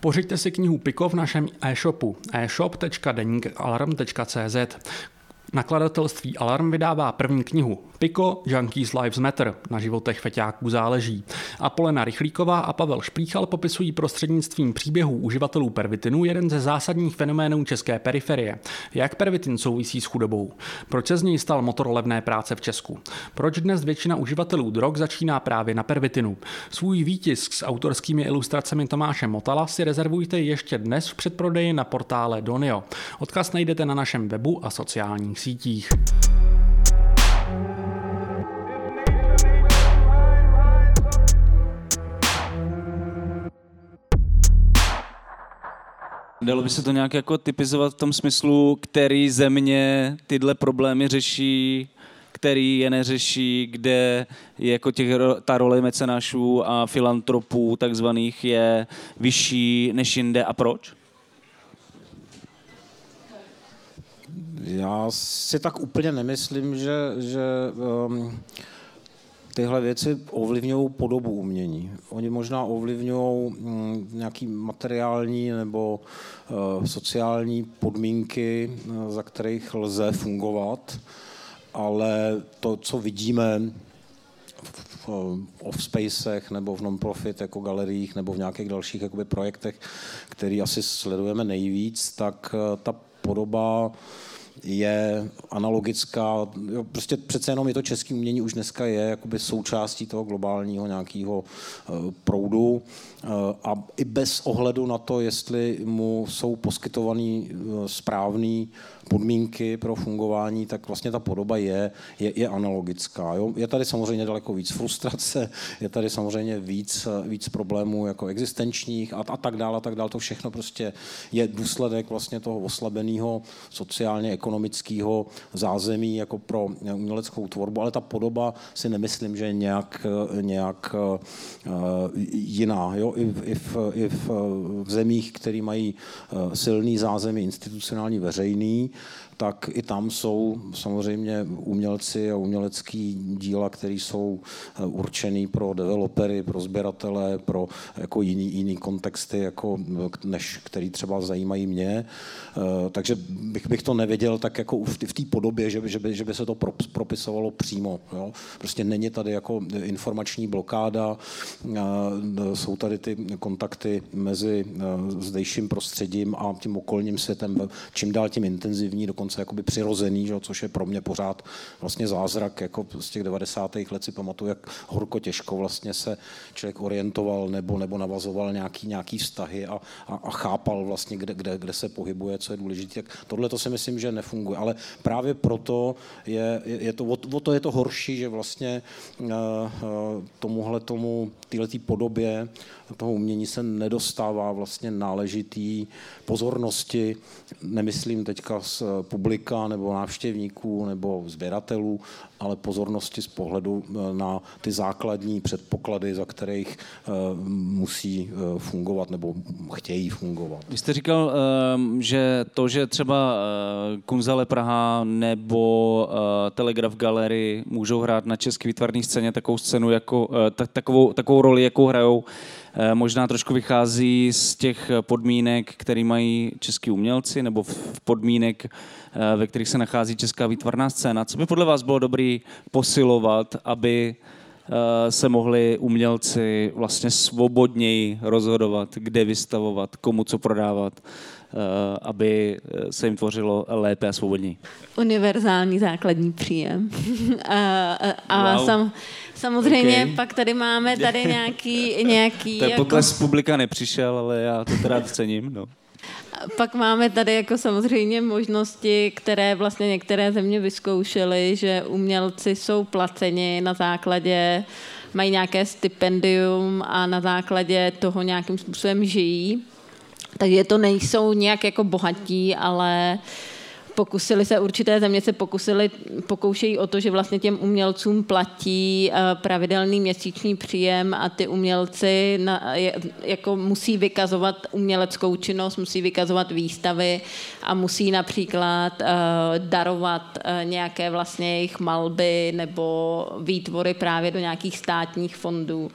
Pořiďte si knihu Piko v našem e-shopu e shop tečka deník alarm tečka cé zet. Nakladatelství Alarm vydává první knihu Piko, Junkies Lives Matter, na životech feťáků záleží. Apolena Rychlíková a Pavel Šplíchal popisují prostřednictvím příběhů uživatelů pervitinu jeden ze zásadních fenoménů české periferie. Jak pervitin souvisí s chudobou? Proč se z něj stal motor levné práce v Česku? Proč dnes většina uživatelů drog začíná právě na pervitinu? Svůj výtisk s autorskými ilustracemi Tomáše Motala si rezervujte ještě dnes v předprodeji na portále Donio. Odkaz najdete na našem webu a sociálních sítích. Dalo by se to nějak jako typizovat v tom smyslu, který země tyhle problémy řeší, který je neřeší, kde je jako těch, ta role mecenášů a filantropů takzvaných je vyšší než jinde a proč? Já si tak úplně nemyslím, že, že um, tyhle věci ovlivňují podobu umění. Oni možná ovlivňují um, nějaký materiální nebo uh, sociální podmínky, uh, za kterých lze fungovat, ale to, co vidíme v off-spacech nebo v non-profit jako galeriích nebo v nějakých dalších jakoby projektech, který asi sledujeme nejvíc, tak ta podoba je analogická. Prostě přece jenom je to české umění už dneska je jakoby součástí toho globálního nějakého proudu a i bez ohledu na to, jestli mu jsou poskytované správné podmínky pro fungování, tak vlastně ta podoba je, je, je analogická. Jo? Je tady samozřejmě daleko víc frustrace, je tady samozřejmě víc, víc problémů jako existenčních a, a tak dále, a tak dále. To všechno prostě je důsledek vlastně toho oslabeného sociálně-ekonomického zázemí jako pro uměleckou tvorbu, ale ta podoba si nemyslím, že je nějak, nějak uh, jiná. Jo? I, i, v, i v, v zemích, které mají silný zázemí institucionální veřejný, tak i tam jsou samozřejmě umělci a umělecký díla, které jsou určený pro developery, pro sběratele, pro jako jiný, jiný kontexty, jako než který třeba zajímají mě. Takže bych, bych to nevěděl tak jako v té podobě, že by, že, by, že by se to propisovalo přímo. Jo? Prostě není tady jako informační blokáda, jsou tady ty kontakty mezi zdejším prostředím a tím okolním světem čím dál tím intenzivní, dokonce jakoby přirozený, že, což je pro mě pořád vlastně zázrak, jako z těch devadesátých let si pamatuju, jak horko těžko vlastně se člověk orientoval nebo, nebo navazoval nějaký, nějaký vztahy a, a, a chápal vlastně, kde, kde, kde se pohybuje, co je důležité. Tohle to si myslím, že nefunguje, ale právě proto je, je, je to, o to je to horší, že vlastně tomuhle tomu, této podobě toho umění se nedostává vlastně náležitý pozornosti, nemyslím teďka z publika nebo návštěvníků nebo sběratelů, ale pozornosti z pohledu na ty základní předpoklady, za kterých musí fungovat nebo chtějí fungovat. Vy jste říkal, že to, že třeba Kunsthalle Praha nebo Telegraf galerii můžou hrát na české výtvarné scéně takovou scénu, jako, takovou, takovou roli, jakou hrajou, možná trošku vychází z těch podmínek, které mají český umělci, nebo v podmínek, ve kterých se nachází česká výtvarná scéna. Co by podle vás bylo dobré posilovat, aby se mohli umělci vlastně svobodněji rozhodovat, kde vystavovat, komu co prodávat, aby se jim tvořilo lépe a svobodněji? Univerzální základní příjem. a a wow. sam, samozřejmě okay. Pak tady máme tady nějaký... nějaký to je jako... potles publika nepřišel, ale já to teda cením. No. Pak máme tady jako samozřejmě možnosti, které vlastně některé země vyzkoušely, že umělci jsou placeni na základě, mají nějaké stipendium a na základě toho nějakým způsobem žijí. Takže to nejsou nějak jako bohatí, ale pokusili se, určité země se pokusili, pokoušejí o to, že vlastně těm umělcům platí pravidelný měsíční příjem a ty umělci na, jako musí vykazovat uměleckou činnost, musí vykazovat výstavy a musí například darovat nějaké vlastně jejich malby nebo výtvory právě do nějakých státních fondů.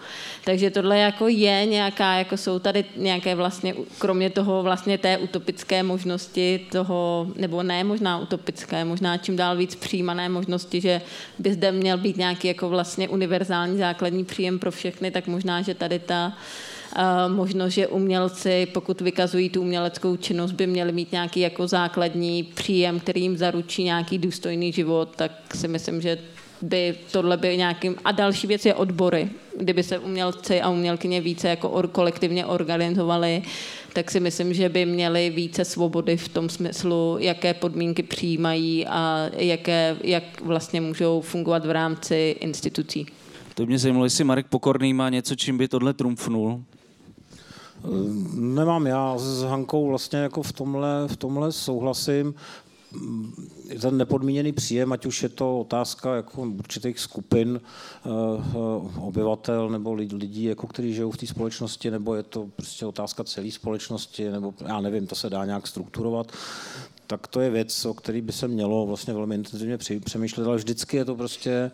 Takže tohle jako je nějaká, jako jsou tady nějaké vlastně, kromě toho vlastně té utopické možnosti toho, nebo ne možná utopické, možná čím dál víc přijímané možnosti, že by zde měl být nějaký jako vlastně univerzální základní příjem pro všechny, tak možná, že tady ta možnost, že umělci, pokud vykazují tu uměleckou činnost, by měli mít nějaký jako základní příjem, který jim zaručí nějaký důstojný život, tak si myslím, že by tohle byl nějakým... A další věc je odbory. Kdyby se umělci a umělkyně více jako or, kolektivně organizovali, tak si myslím, že by měli více svobody v tom smyslu, jaké podmínky přijímají a jaké, jak vlastně můžou fungovat v rámci institucí. To mě zajímalo, jestli Marek Pokorný má něco, čím by tohle trumfnul. Nemám, já s Hankou vlastně jako v tomhle, v tomhle souhlasím. Ten nepodmíněný příjem, ať už je to otázka jako určitých skupin obyvatel nebo lidí, jako kteří žijou v té společnosti, nebo je to prostě otázka celé společnosti, nebo já nevím, to se dá nějak strukturovat, tak to je věc, o které by se mělo vlastně velmi intenzivně přemýšlet, ale vždycky je to prostě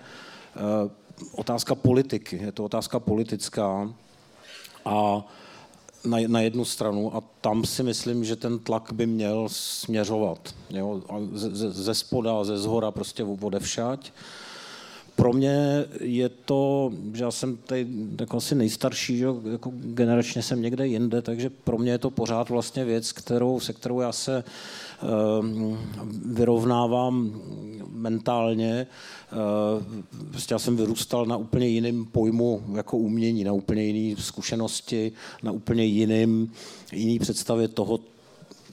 otázka politiky, je to otázka politická a na jednu stranu a tam si myslím, že ten tlak by měl směřovat, jo? Ze, ze spoda, ze zhora, prostě odevšať. Pro mě je to, že já jsem tady jako asi nejstarší, že? Jako generačně jsem někde jinde, takže pro mě je to pořád vlastně věc, kterou, se kterou já se um, vyrovnávám mentálně. Uh, prostě já jsem vyrůstal na úplně jiném pojmu jako umění, na úplně jiné zkušenosti, na úplně jiným, jiný představě toho,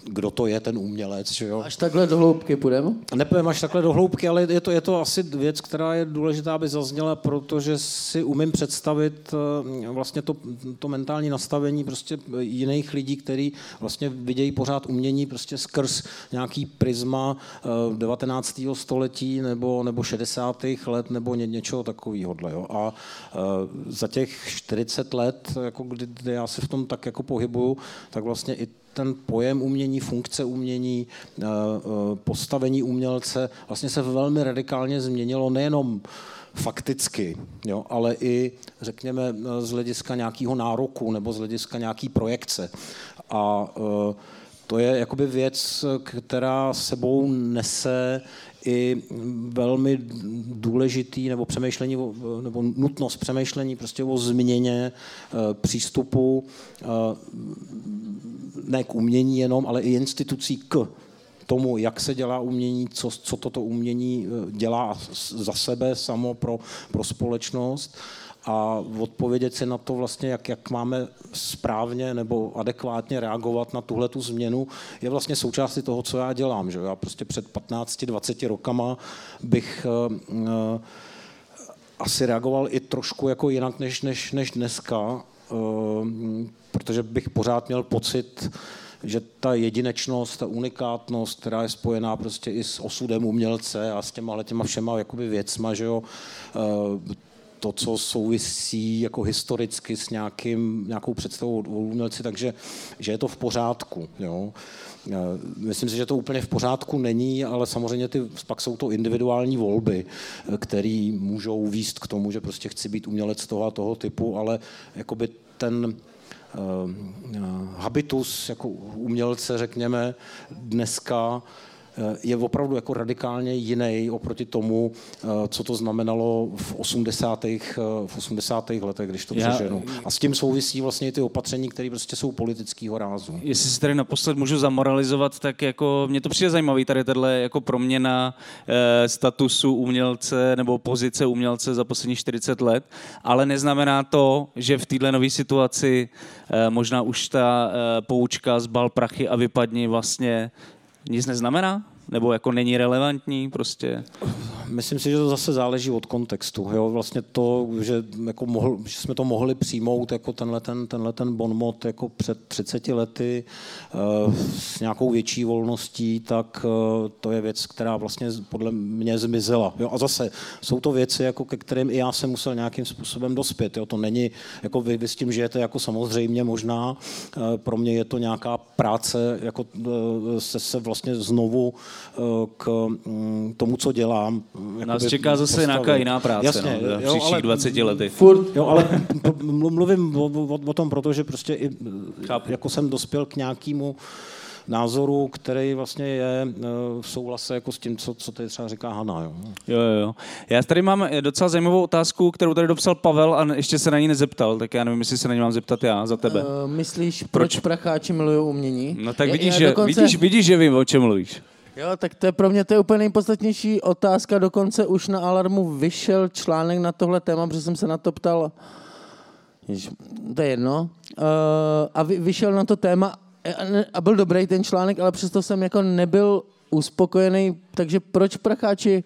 kdo to je ten umělec, že jo? Až takhle do hloubky půjdeme? Nepůjdeme až takhle do hloubky, ale je to, je to asi věc, která je důležitá, aby zazněla, protože si umím představit vlastně to, to mentální nastavení prostě jiných lidí, kteří vlastně vidějí pořád umění prostě skrz nějaký prisma devatenáctého století nebo, nebo šedesátých let nebo ně, něčeho takového. A za těch čtyřicet let, jako kdy, kdy já se v tom tak jako pohybuju, tak vlastně i ten pojem umění, funkce umění, postavení umělce vlastně se velmi radikálně změnilo nejenom fakticky, jo, ale i, řekněme, z hlediska nějakého nároku nebo z hlediska nějaké projekce. A to je jakoby věc, která sebou nese i velmi důležitý nebo přemýšlení, nebo nutnost přemýšlení prostě o změně přístupu ne k umění jenom, ale i institucí k tomu, jak se dělá umění, co, co toto umění dělá za sebe samo pro, pro společnost a odpovědět si na to vlastně, jak, jak máme správně nebo adekvátně reagovat na tuhle tu změnu, je vlastně součástí toho, co já dělám. Že? Já prostě před patnácti dvaceti rokama bych uh, uh, asi reagoval i trošku jako jinak než, než, než dneska, uh, protože bych pořád měl pocit, že ta jedinečnost, ta unikátnost, která je spojená prostě i s osudem umělce a s těma těma všema jakoby věcma, že jo, uh, to, co souvisí jako historicky s nějakým, nějakou představou o umělci, takže že je to v pořádku. Jo. Myslím si, že to úplně v pořádku není, ale samozřejmě ty, pak jsou to individuální volby, které můžou vést k tomu, že prostě chci být umělec toho a toho typu, ale jakoby ten uh, habitus jako umělce, řekněme, dneska je opravdu jako radikálně jiný oproti tomu, co to znamenalo v osmdesátých letech, když to přeženu. A s tím souvisí vlastně i ty opatření, které prostě jsou politického rázu. Jestli se tady naposled můžu zamoralizovat, tak jako mě to přijde zajímavý tady tato jako proměna e, statusu umělce nebo pozice umělce za poslední čtyřicet let, ale neznamená to, že v této nové situaci e, možná už ta e, poučka zbal prachy a vypadni vlastně nic neznamená? Nebo jako není relevantní prostě? Myslím si, že to zase záleží od kontextu. Jo? Vlastně to, že, jako mohl, že jsme to mohli přijmout jako tenhle ten, tenhle ten bonmot jako před třiceti lety uh, s nějakou větší volností, tak uh, to je věc, která vlastně podle mě zmizela. Jo? A zase jsou to věci, jako, ke kterým i já jsem musel nějakým způsobem dospět. Jo? To není, jako vy, vy s tím žijete jako samozřejmě možná, uh, pro mě je to nějaká práce, jako uh, se, se vlastně znovu k tomu, co dělám. Nás čeká zase postavit. Nějaká jiná práce. Jasně, no, v příštích ale, dvaceti letech. Furt, jo, ale mluvím o, o, o tom, protože prostě i, jako jsem dospěl k nějakému názoru, který vlastně je v souhlase jako s tím, co, co tady třeba říká Hana. Jo? Jo, jo. Já tady mám docela zajímavou otázku, kterou tady dopsal Pavel a ještě se na ní nezeptal, tak já nevím, jestli se na ní mám zeptat já za tebe. Uh, myslíš, proč, proč pracháči milují umění? No tak vidíš, že, dokonce... vidíš, vidíš, že vím, o čem mluvíš. Jo, tak to je pro mě to je úplně nejpodstatnější otázka, dokonce už na Alarmu vyšel článek na tohle téma, protože jsem se na to ptal, Jež, to je jedno, uh, a vy, vyšel na to téma a byl dobrý ten článek, ale přesto jsem jako nebyl uspokojený, takže proč pracháči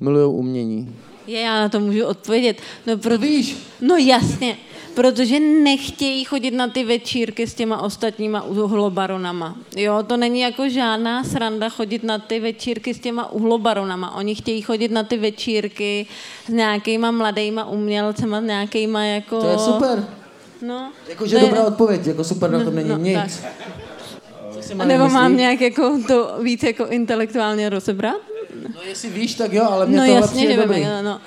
milujou umění? Je, já na to můžu odpovědět. No, proto... Víš? No jasně, protože nechtějí chodit na ty večírky s těma ostatníma uhlobaronama. Jo, to není jako žádná sranda chodit na ty večírky s těma uhlobaronama. Oni chtějí chodit na ty večírky s nějakýma mladejma umělcema, s nějakýma jako... To je super. No. Jakože je... dobrá odpověď, jako super, no, na tom není no, nic. A nebo myslí? Mám nějak jako to víc jako intelektuálně rozebrat? No jestli víš, tak jo, ale mě no, tohle přijde dobrý. No, no.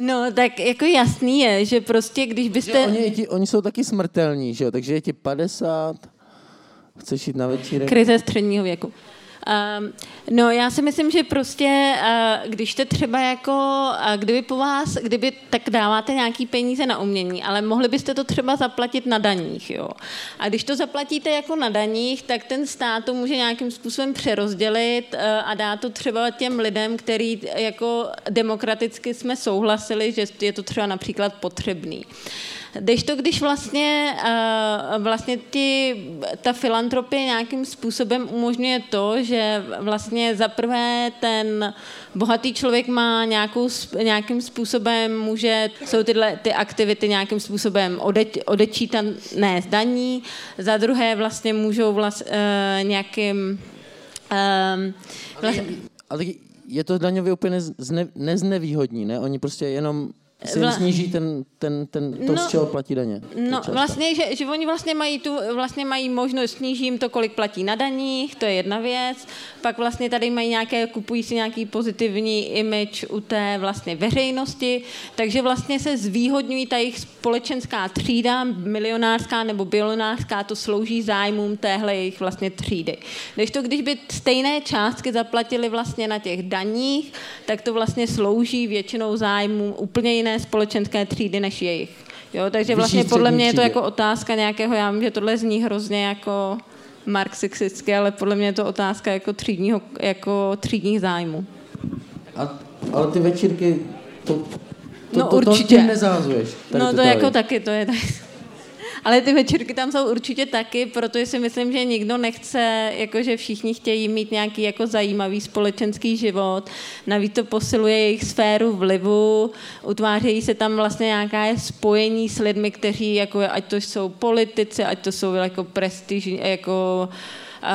No tak jako jasný je, že prostě když byste... Oni, ti, oni jsou taky smrtelní, že jo, takže je ti padesát, chceš jít na večírek. Krize středního věku. Um, no já si myslím, že prostě, uh, když jste třeba jako, uh, kdyby po vás, kdyby tak dáváte nějaký peníze na umění, ale mohli byste to třeba zaplatit na daních, jo. A když to zaplatíte jako na daních, tak ten stát to může nějakým způsobem přerozdělit uh, a dá to třeba těm lidem, který jako demokraticky jsme souhlasili, že je to třeba například potřebný. Když to, když vlastně, vlastně ti, ta filantropie nějakým způsobem umožňuje to, že vlastně zaprvé ten bohatý člověk má nějakou, nějakým způsobem, může, jsou tyhle ty aktivity nějakým způsobem odečítané z daní, za druhé vlastně můžou vlast, nějakým... Vlastně... Ale, ale je to daňově úplně zne, neznevýhodní, ne? Oni prostě jenom... se jim sníží ten, ten, ten, to, no, z čeho platí daně. No vlastně, že, že oni vlastně mají, tu, vlastně mají možnost, snížím to, kolik platí na daních, to je jedna věc. Pak vlastně tady mají nějaké, kupují si nějaký pozitivní image u té vlastně veřejnosti, takže vlastně se zvýhodňují ta jejich společenská třída, milionářská nebo bilionářská, to slouží zájmům téhle jejich vlastně třídy. Když to, když by stejné částky zaplatili vlastně na těch daních, tak to vlastně slouží většinou zájmům úplně jiné společenské třídy než jejich. Jo, takže vlastně podle mě je to jako otázka nějakého, já vím, že tohle zní hrozně jako marxistické, ale podle mě je to otázka jako třídního, jako třídních zájmů. A, ale ty večírky, to, to, no, to, to určitě nezázuješ. No to tady. Jako taky, to je tak. Ale ty večírky tam jsou určitě taky, protože si myslím, že nikdo nechce, jakože všichni chtějí mít nějaký jako zajímavý společenský život. Navíc to posiluje jejich sféru vlivu, utvářejí se tam vlastně nějaké spojení s lidmi, kteří, jako, ať to jsou politici, ať to jsou jako prestižní, jako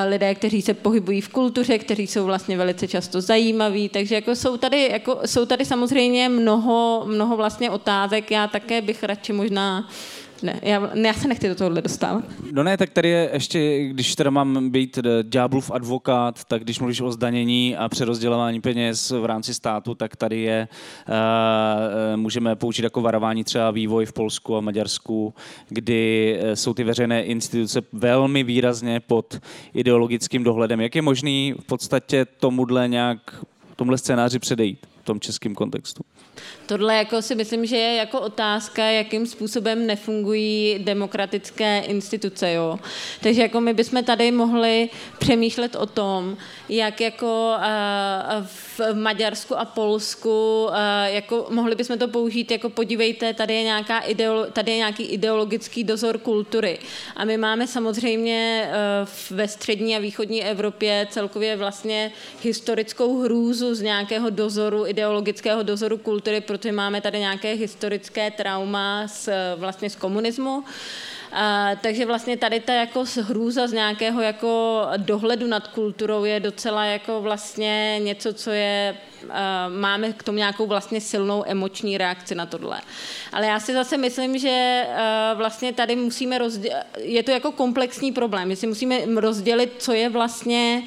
lidé, kteří se pohybují v kultuře, kteří jsou vlastně velice často zajímaví, takže jako jsou tady, jako, jsou tady samozřejmě mnoho, mnoho vlastně otázek, já také bych radši možná... Ne, já, já se nechci do tohohle dostávat. No ne, tak tady je ještě, když teda mám být ďáblův advokát, tak když mluvíš o zdanění a přerozdělování peněz v rámci státu, tak tady je, uh, můžeme poučit jako varování třeba vývoj v Polsku a Maďarsku, kdy jsou ty veřejné instituce velmi výrazně pod ideologickým dohledem. Jak je možný v podstatě tomuhle nějak, tomhle scénáři předejít v tom českém kontextu? Tohle jako si myslím, že je jako otázka, jakým způsobem nefungují demokratické instituce, jo. Takže jako my bychom tady mohli přemýšlet o tom, jak jako v Maďarsku a Polsku, jako mohli bychom to použít, jako podívejte, tady je, nějaká ideolo, tady je nějaký ideologický dozor kultury. A my máme samozřejmě ve střední a východní Evropě celkově vlastně historickou hrůzu z nějakého dozoru, ideologického dozoru kultury, protože máme tady nějaké historické trauma z, vlastně z komunismu. A, takže vlastně tady ta jako hrůza z nějakého jako dohledu nad kulturou je docela jako vlastně něco, co je máme k tomu nějakou vlastně silnou emoční reakci na tohle. Ale já si zase myslím, že vlastně tady musíme rozdělit, je to jako komplexní problém, že si musíme rozdělit, co je vlastně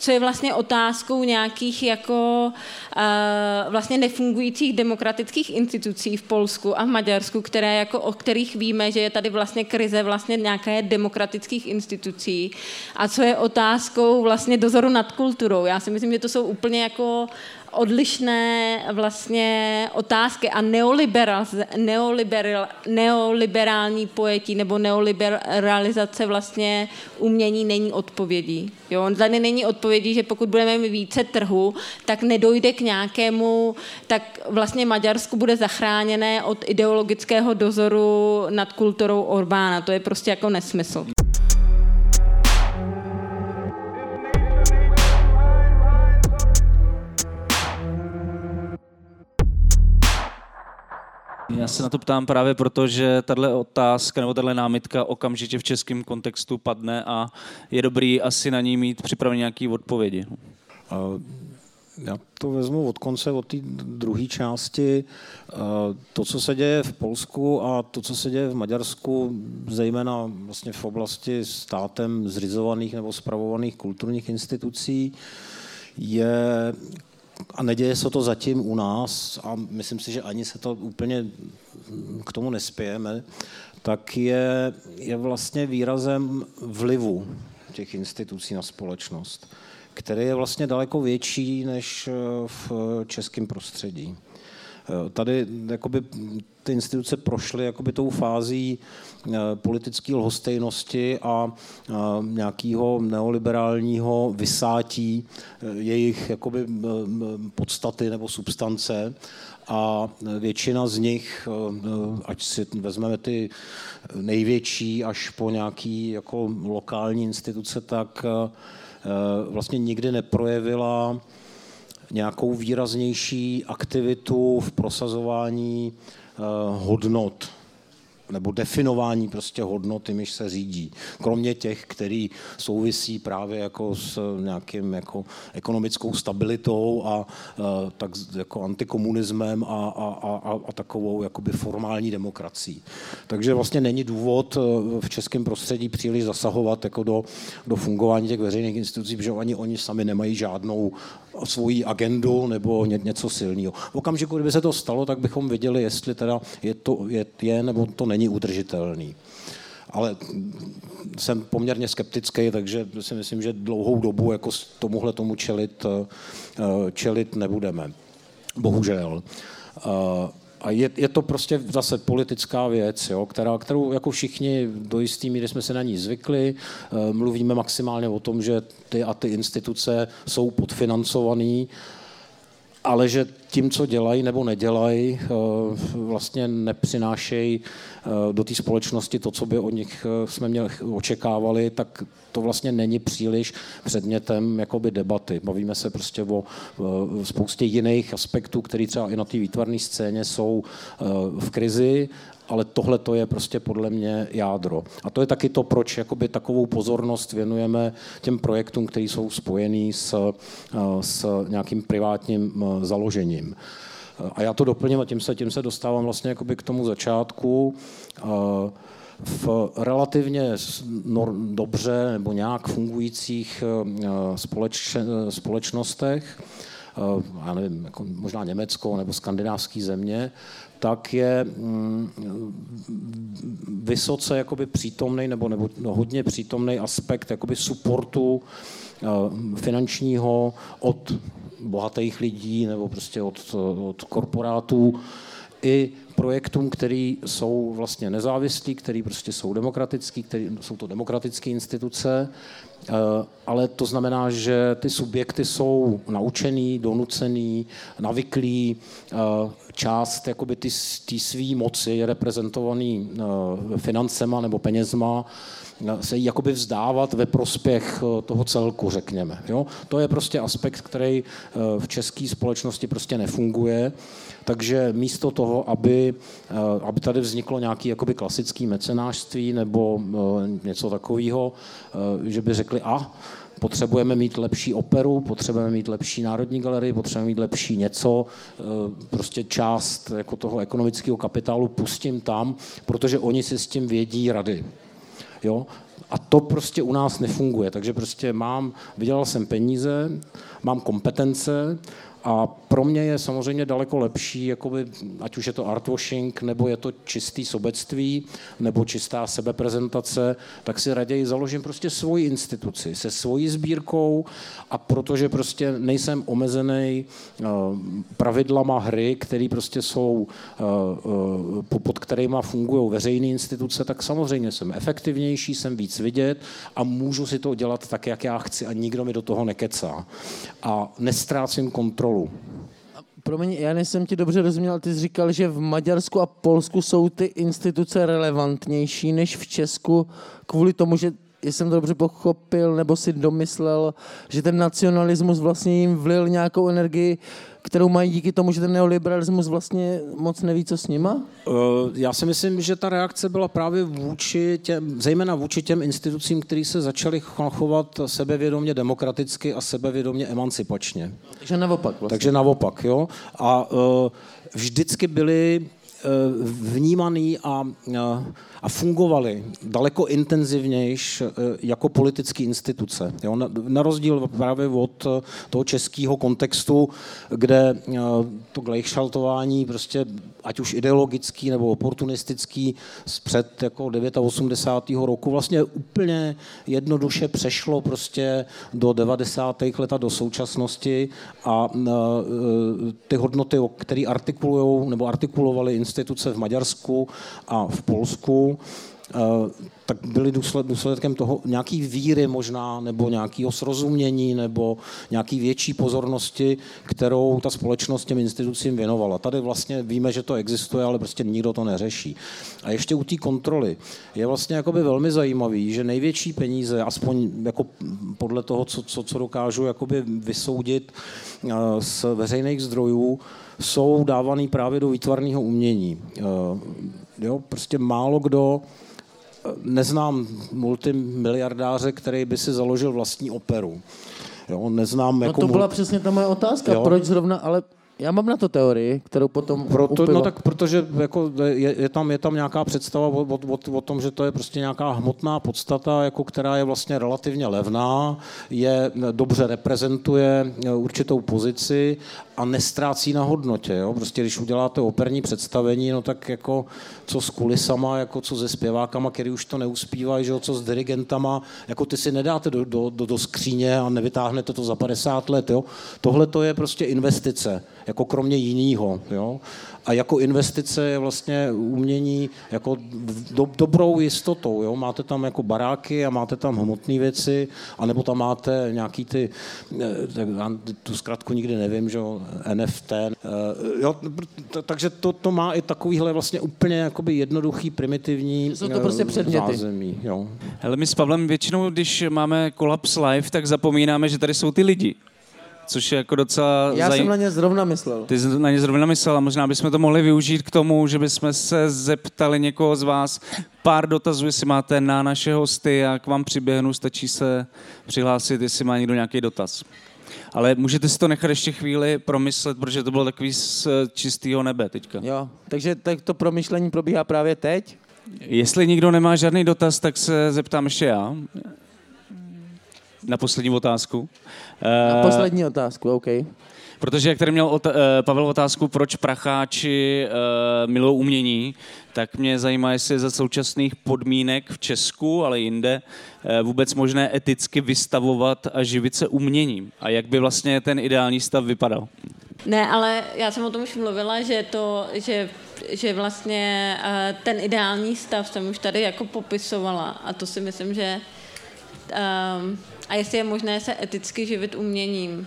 co je vlastně otázkou nějakých jako uh, vlastně nefungujících demokratických institucí v Polsku a v Maďarsku, které jako, o kterých víme, že je tady vlastně krize vlastně nějaké demokratických institucí, a co je otázkou vlastně dozoru nad kulturou. Já si myslím, že to jsou úplně jako odlišné vlastně otázky a neoliberal, neoliberal, neoliberální pojetí nebo neoliberalizace vlastně umění není odpovědí. Jo? Tady není odpovědí, že pokud budeme mít více trhu, tak nedojde k nějakému, tak vlastně Maďarsko bude zachráněné od ideologického dozoru nad kulturou Orbána. To je prostě jako nesmysl. Já se na to ptám právě proto, že tato otázka nebo tato námitka okamžitě v českém kontextu padne a je dobrý asi na ní mít připravené nějaké odpovědi. Já to vezmu od konce, od té druhé části. To, co se děje v Polsku a to, co se děje v Maďarsku, zejména vlastně v oblasti státem zřizovaných nebo spravovaných kulturních institucí, je... A neděje se to zatím u nás, a myslím si, že ani se to úplně k tomu nespějeme, tak je, je vlastně výrazem vlivu těch institucí na společnost, který je vlastně daleko větší než v českém prostředí. Tady jakoby ty instituce prošly jakoby tou fází politické lhostejnosti a nějakého neoliberálního vysátí jejich jakoby podstaty nebo substance, a většina z nich, ať si vezmeme ty největší až po nějaký jako lokální instituce, tak vlastně nikdy neprojevila nějakou výraznější aktivitu v prosazování eh, hodnot nebo definování prostě hodnot, jimiž se řídí. Kromě těch, který souvisí právě jako s nějakým jako ekonomickou stabilitou a eh, tak jako antikomunismem a, a, a, a takovou jakoby formální demokracií. Takže vlastně není důvod v českém prostředí příliš zasahovat jako do, do fungování těch veřejných institucí, protože ani oni sami nemají žádnou svoji agendu nebo ně, něco silného. V okamžiku, kdyby se to stalo, tak bychom viděli, jestli teda je to je, je nebo to není udržitelný. Ale jsem poměrně skeptický, takže si myslím, že dlouhou dobu jako tomuhle tomu čelit, čelit nebudeme. Bohužel. A je, je to prostě zase politická věc, jo, která, kterou jako všichni do jistý míry jsme se na ní zvykli. Mluvíme maximálně o tom, že ty a ty instituce jsou podfinancované, ale že tím, co dělají nebo nedělají, vlastně nepřinášejí do té společnosti to, co by od nich jsme měli očekávali, tak to vlastně není příliš předmětem jakoby debaty. Bavíme se prostě o spoustě jiných aspektů, které třeba i na té výtvarné scéně jsou v krizi, ale tohle to je prostě podle mě jádro. A to je taky to, proč jakoby takovou pozornost věnujeme těm projektům, které jsou spojený s, s nějakým privátním založením. A já to doplním a tím se, tím se dostávám vlastně jakoby k tomu začátku. V relativně dobře nebo nějak fungujících společ, společnostech, já nevím, jako možná Německo nebo skandinávské země, tak je vysoce jakoby přítomnej nebo, nebo no, hodně přítomnej aspekt jakoby supportu finančního od bohatých lidí nebo prostě od, od korporátů i projektům, který jsou vlastně nezávislí, který prostě jsou demokratický, který, jsou to demokratické instituce, ale to znamená, že ty subjekty jsou naučený, donucený, navyklí, část jakoby ty, ty svý moci je reprezentovaný financema nebo penězma, se jí jakoby vzdávat ve prospěch toho celku, řekněme. Jo? To je prostě aspekt, který v české společnosti prostě nefunguje, takže místo toho, aby, aby tady vzniklo nějaké jakoby klasické mecenářství nebo něco takového, že by řekli, a potřebujeme mít lepší operu, potřebujeme mít lepší Národní galerii, potřebujeme mít lepší něco, prostě část jako toho ekonomického kapitálu pustím tam, protože oni si s tím vědí rady. Jo? A to prostě u nás nefunguje, takže prostě mám, vydělal jsem peníze, mám kompetence a pro mě je samozřejmě daleko lepší, jakoby, ať už je to artwashing, nebo je to čistý sobectví, nebo čistá sebeprezentace, tak si raději založím prostě svoji instituci se svojí sbírkou a protože prostě nejsem omezený pravidlama hry, které prostě jsou, pod kterýma fungují veřejné instituce, tak samozřejmě jsem efektivnější, jsem víc vidět a můžu si to dělat tak, jak já chci a nikdo mi do toho nekecá. A nestrácím kontrolu. Promiň, já nejsem ti dobře rozuměl, ty jsi říkal, že v Maďarsku a Polsku jsou ty instituce relevantnější než v Česku kvůli tomu, že jsem to dobře pochopil nebo si domyslel, že ten nacionalismus vlastně jim vlil nějakou energii, kterou mají díky tomu, že ten neoliberalismus vlastně moc neví, co s nima? Já si myslím, že ta reakce byla právě vůči těm, zejména vůči těm institucím, které se začaly chovat sebevědomě demokraticky a sebevědomě emancipačně. Takže naopak vlastně. Takže naopak, jo. A vždycky byly vnímaný a, a fungovaly daleko intenzivnější jako politické instituce. Jo, na, na rozdíl právě od toho českého kontextu, kde to gleichschaltování prostě ať už ideologický nebo oportunistický před jako osmdesátého devátého roku vlastně úplně jednoduše přešlo prostě do devadesátých let a do současnosti a ty hodnoty, které artikulujou nebo artikulovaly instituce v Maďarsku a v Polsku, tak byly důsledkem toho nějaký víry možná, nebo nějakého srozumění, nebo nějaký větší pozornosti, kterou ta společnost těm institucím věnovala. Tady vlastně víme, že to existuje, ale prostě nikdo to neřeší. A ještě u té kontroly je vlastně jakoby velmi zajímavý, že největší peníze, aspoň jako podle toho, co, co, co dokážu jakoby vysoudit z veřejných zdrojů, jsou dávaný právě do výtvarného umění. Jo, prostě málo kdo... Neznám multimiliardáře, který by si založil vlastní operu. Jo, neznám, no jako to byla mul... přesně ta moje otázka, jo? Proč zrovna, ale já mám na to teorii, kterou potom Proto, No tak protože jako je, je, tam, je tam nějaká představa o, o, o, o tom, že to je prostě nějaká hmotná podstata, jako která je vlastně relativně levná, je, dobře reprezentuje určitou pozici a nestrácí na hodnotě. Jo? Prostě když uděláte operní představení, no tak jako co s kulisama, jako co se zpěvákama, který už to neuspívají, že jo? Co s dirigentama, jako ty si nedáte do, do, do, do skříně a nevytáhnete to za padesát let. Jo? Tohle to je prostě investice, jako kromě jinýho. Jo? A jako investice je vlastně umění jako do, dobrou jistotou. Jo? Máte tam jako baráky a máte tam hmotné věci, anebo tam máte nějaký ty, tu zkratku nikdy nevím, že jo, N F T. Jo, takže to, to má i takovýhle vlastně úplně jakoby jednoduchý, primitivní jsou to prostě předměty. Zázemí. Jo. Hele, my s Pavlem většinou, když máme Kolaps live, tak zapomínáme, že tady jsou ty lidi. Což je jako docela... Já zaj... jsem na ně zrovna myslel. Ty jsi na ně zrovna myslel a možná bychom to mohli využít k tomu, že bychom se zeptali někoho z vás pár dotazů, jestli máte na naše hosty, já k vám přiběhnu, stačí se přihlásit, jestli má někdo nějaký dotaz. Ale můžete si to nechat ještě chvíli promyslet, protože to bylo takový z čistého nebe teďka. Jo, takže tak to promyšlení probíhá právě teď? Jestli nikdo nemá žádný dotaz, tak se zeptám ještě já. Na poslední otázku. Na poslední otázku, OK. Protože jak tady měl ota- Pavel otázku, proč pracháči uh, milují umění, tak mě zajímá, jestli je za současných podmínek v Česku, ale jinde, uh, vůbec možné eticky vystavovat a živit se uměním. A jak by vlastně ten ideální stav vypadal? Ne, ale já jsem o tom už mluvila, že to, že, že vlastně uh, ten ideální stav jsem už tady jako popisovala. A to si myslím, že... Um, a jestli je možné se eticky živit uměním.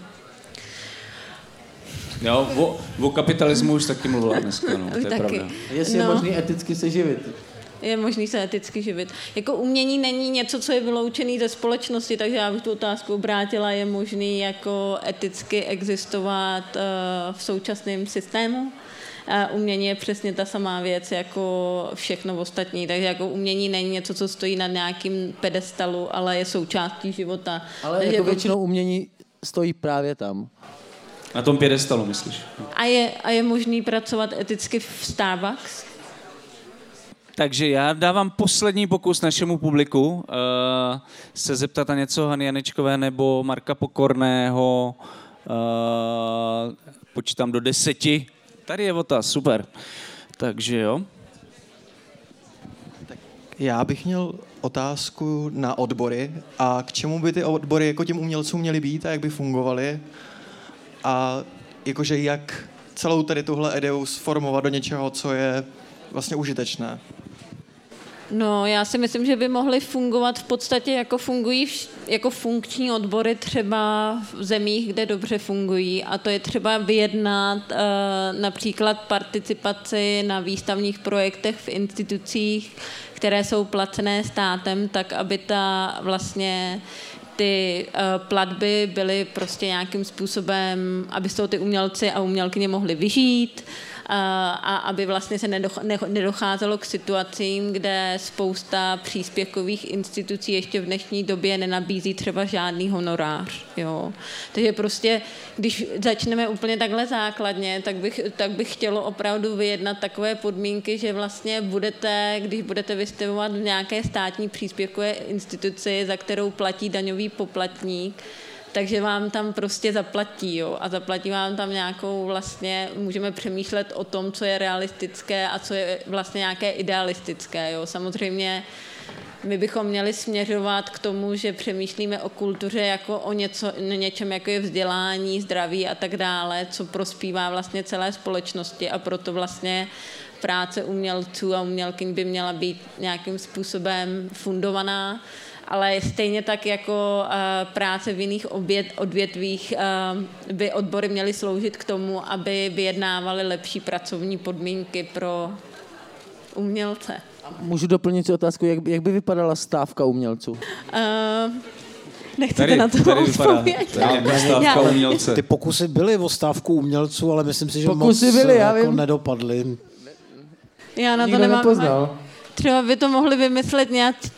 Jo, o, o kapitalismu už taky mluvila dneska, no, to je taky. Pravda. Jestli no, je možné eticky se živit. Je možné se eticky živit. Jako umění není něco, co je vyloučené ze společnosti, takže já bych tu otázku obrátila, je možné jako eticky existovat uh, v současném systému. umění je přesně ta samá věc jako všechno ostatní, takže jako umění není něco, co stojí na nějakým pedestalu, ale je součástí života. Ale takže jako většinou umění stojí právě tam. Na tom pědestalu, myslíš? A je, a je možný pracovat eticky v Starbucks? Takže já dávám poslední pokus našemu publiku uh, se zeptat na něco Hany Janečkové nebo Marka Pokorného. Uh, počítám do deseti. Tady je otázka, super. Takže jo. Tak já bych měl otázku na odbory a k čemu by ty odbory jako těm umělcům měly být a jak by fungovaly a jakože jak celou tady tuhle ideu sformovat do něčeho, co je vlastně užitečné. No, já si myslím, že by mohly fungovat v podstatě jako fungují jako funkční odbory třeba v zemích, kde dobře fungují. A to je třeba vyjednat e, například participaci na výstavních projektech v institucích, které jsou placené státem, tak aby ta vlastně ty platby byly prostě nějakým způsobem, aby z toho ty umělci a umělkyně mohli vyžít a aby vlastně se nedocházelo k situacím, kde spousta příspěvkových institucí ještě v dnešní době nenabízí třeba žádný honorář. Jo. Takže prostě, když začneme úplně takhle základně, tak bych, tak bych chtělo opravdu vyjednat takové podmínky, že vlastně budete, když budete vystavovat v nějaké státní příspěvkové instituci, za kterou platí daňový poplatník, takže vám tam prostě zaplatí, jo, a zaplatí vám tam nějakou vlastně, můžeme přemýšlet o tom, co je realistické a co je vlastně nějaké idealistické, jo. Samozřejmě my bychom měli směřovat k tomu, že přemýšlíme o kultuře jako o něco, něčem, jako je vzdělání, zdraví a tak dále, co prospívá vlastně celé společnosti a proto vlastně práce umělců a umělkyň by měla být nějakým způsobem fundovaná. Ale stejně tak jako práce v jiných odvětvích by odbory měly sloužit k tomu, aby vyjednávaly lepší pracovní podmínky pro umělce. Můžu doplnit si otázku, jak by, jak by vypadala stávka umělců? Uh, nechcete tady, na to odpovědět? Stávka umělce. Ty pokusy byly o stávku umělců, ale myslím si, že pokusy moc byly, já jako nedopadly. Já na to nemám. Nepoznal. Třeba by to mohli vymyslet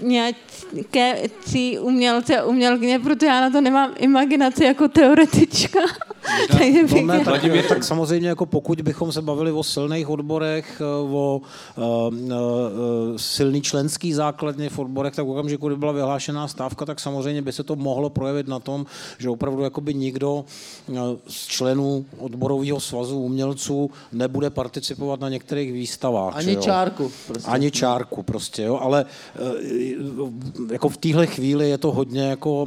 nějaké umělce a umělkyně, protože já na to nemám imaginaci jako teoretička. No, ne, tak, tak samozřejmě, jako pokud bychom se bavili o silných odborech, o uh, uh, silný členský základně v odborech, tak okamžiku, kdyby byla vyhlášená stávka, tak samozřejmě by se to mohlo projevit na tom, že opravdu jakoby nikdo z členů odborového svazu umělců nebude participovat na některých výstavách. Ani jo? čárku. Prostě. Ani čárku prostě, jo? Ale jako v téhle chvíli je to hodně jako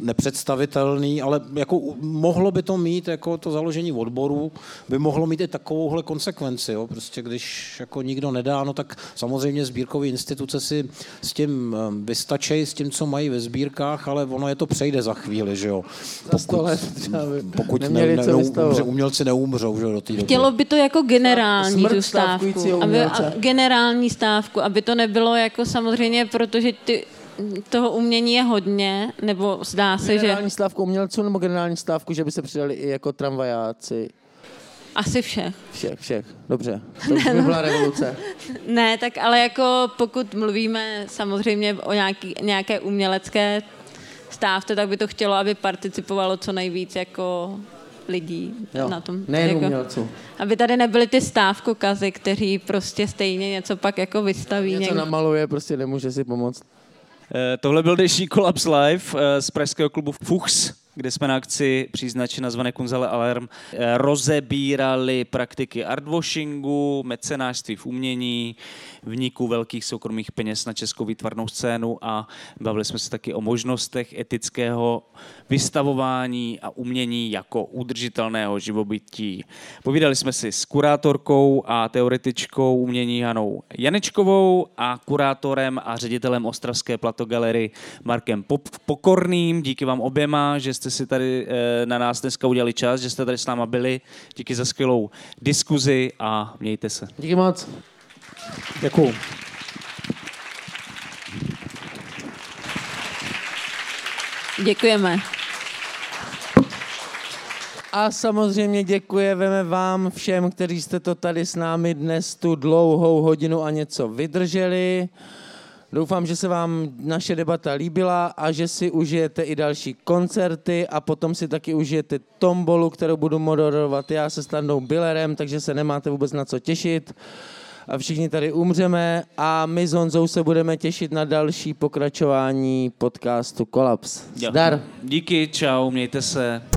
nepředstavitelný, ale jako mohlo by to mít, jako to založení odboru, by mohlo mít i takovouhle konsekvenci. Jo? Prostě když jako nikdo nedá, no tak samozřejmě sbírkové instituce si s tím vystačejí, s tím, co mají ve sbírkách, ale ono je to přejde za chvíli, že jo. Pokud, pokud ne, ne, neumře, umělci neumřou, že jo, do té doby. Chtělo by to jako generální stávku, aby, a, generální stávku, aby to nebylo jako samozřejmě, protože ty toho umění je hodně, nebo zdá se, generální že... Generální stávku umělců nebo generální stávku, že by se přidali i jako tramvajáci? Asi všech. Všech, všech. Dobře. To ne, by byla revoluce. Ne, tak ale jako pokud mluvíme samozřejmě o nějaký, nějaké umělecké stávce, tak by to chtělo, aby participovalo co nejvíc jako lidí, jo, na tom. Nejen jako umělců. Aby tady nebyly ty stávkokazy, kteří prostě stejně něco pak jako vystaví. Něco někdo namaluje, prostě nemůže si pomoct. Tohle byl dnešní Kolaps Live z pražského klubu Fuchs, kde jsme na akci příznačně nazvané Kunstahalle Alarm rozebírali praktiky artwashingu, mecenářství v umění, vniku velkých soukromých peněz na českou výtvarnou scénu a bavili jsme se taky o možnostech etického vystavování a umění jako udržitelného živobytí. Povídali jsme si s kurátorkou a teoretičkou umění Hanou Janečkovou a kurátorem a ředitelem ostravské Plato galerii Markem Pokorným. Díky vám oběma, že jste si tady na nás dneska udělali čas, že jste tady s náma byli. Díky za skvělou diskuzi a mějte se. Díky moc. Děkuju. Děkujeme. A samozřejmě děkujeme vám všem, kteří jste to tady s námi dnes tu dlouhou hodinu a něco vydrželi. Doufám, že se vám naše debata líbila a že si užijete i další koncerty a potom si taky užijete tombolu, kterou budu moderovat já se Standou Billerem, takže se nemáte vůbec na co těšit. A všichni tady umřeme a my s Honzou se budeme těšit na další pokračování podcastu Kolaps. Zdar. Díky, čau, mějte se.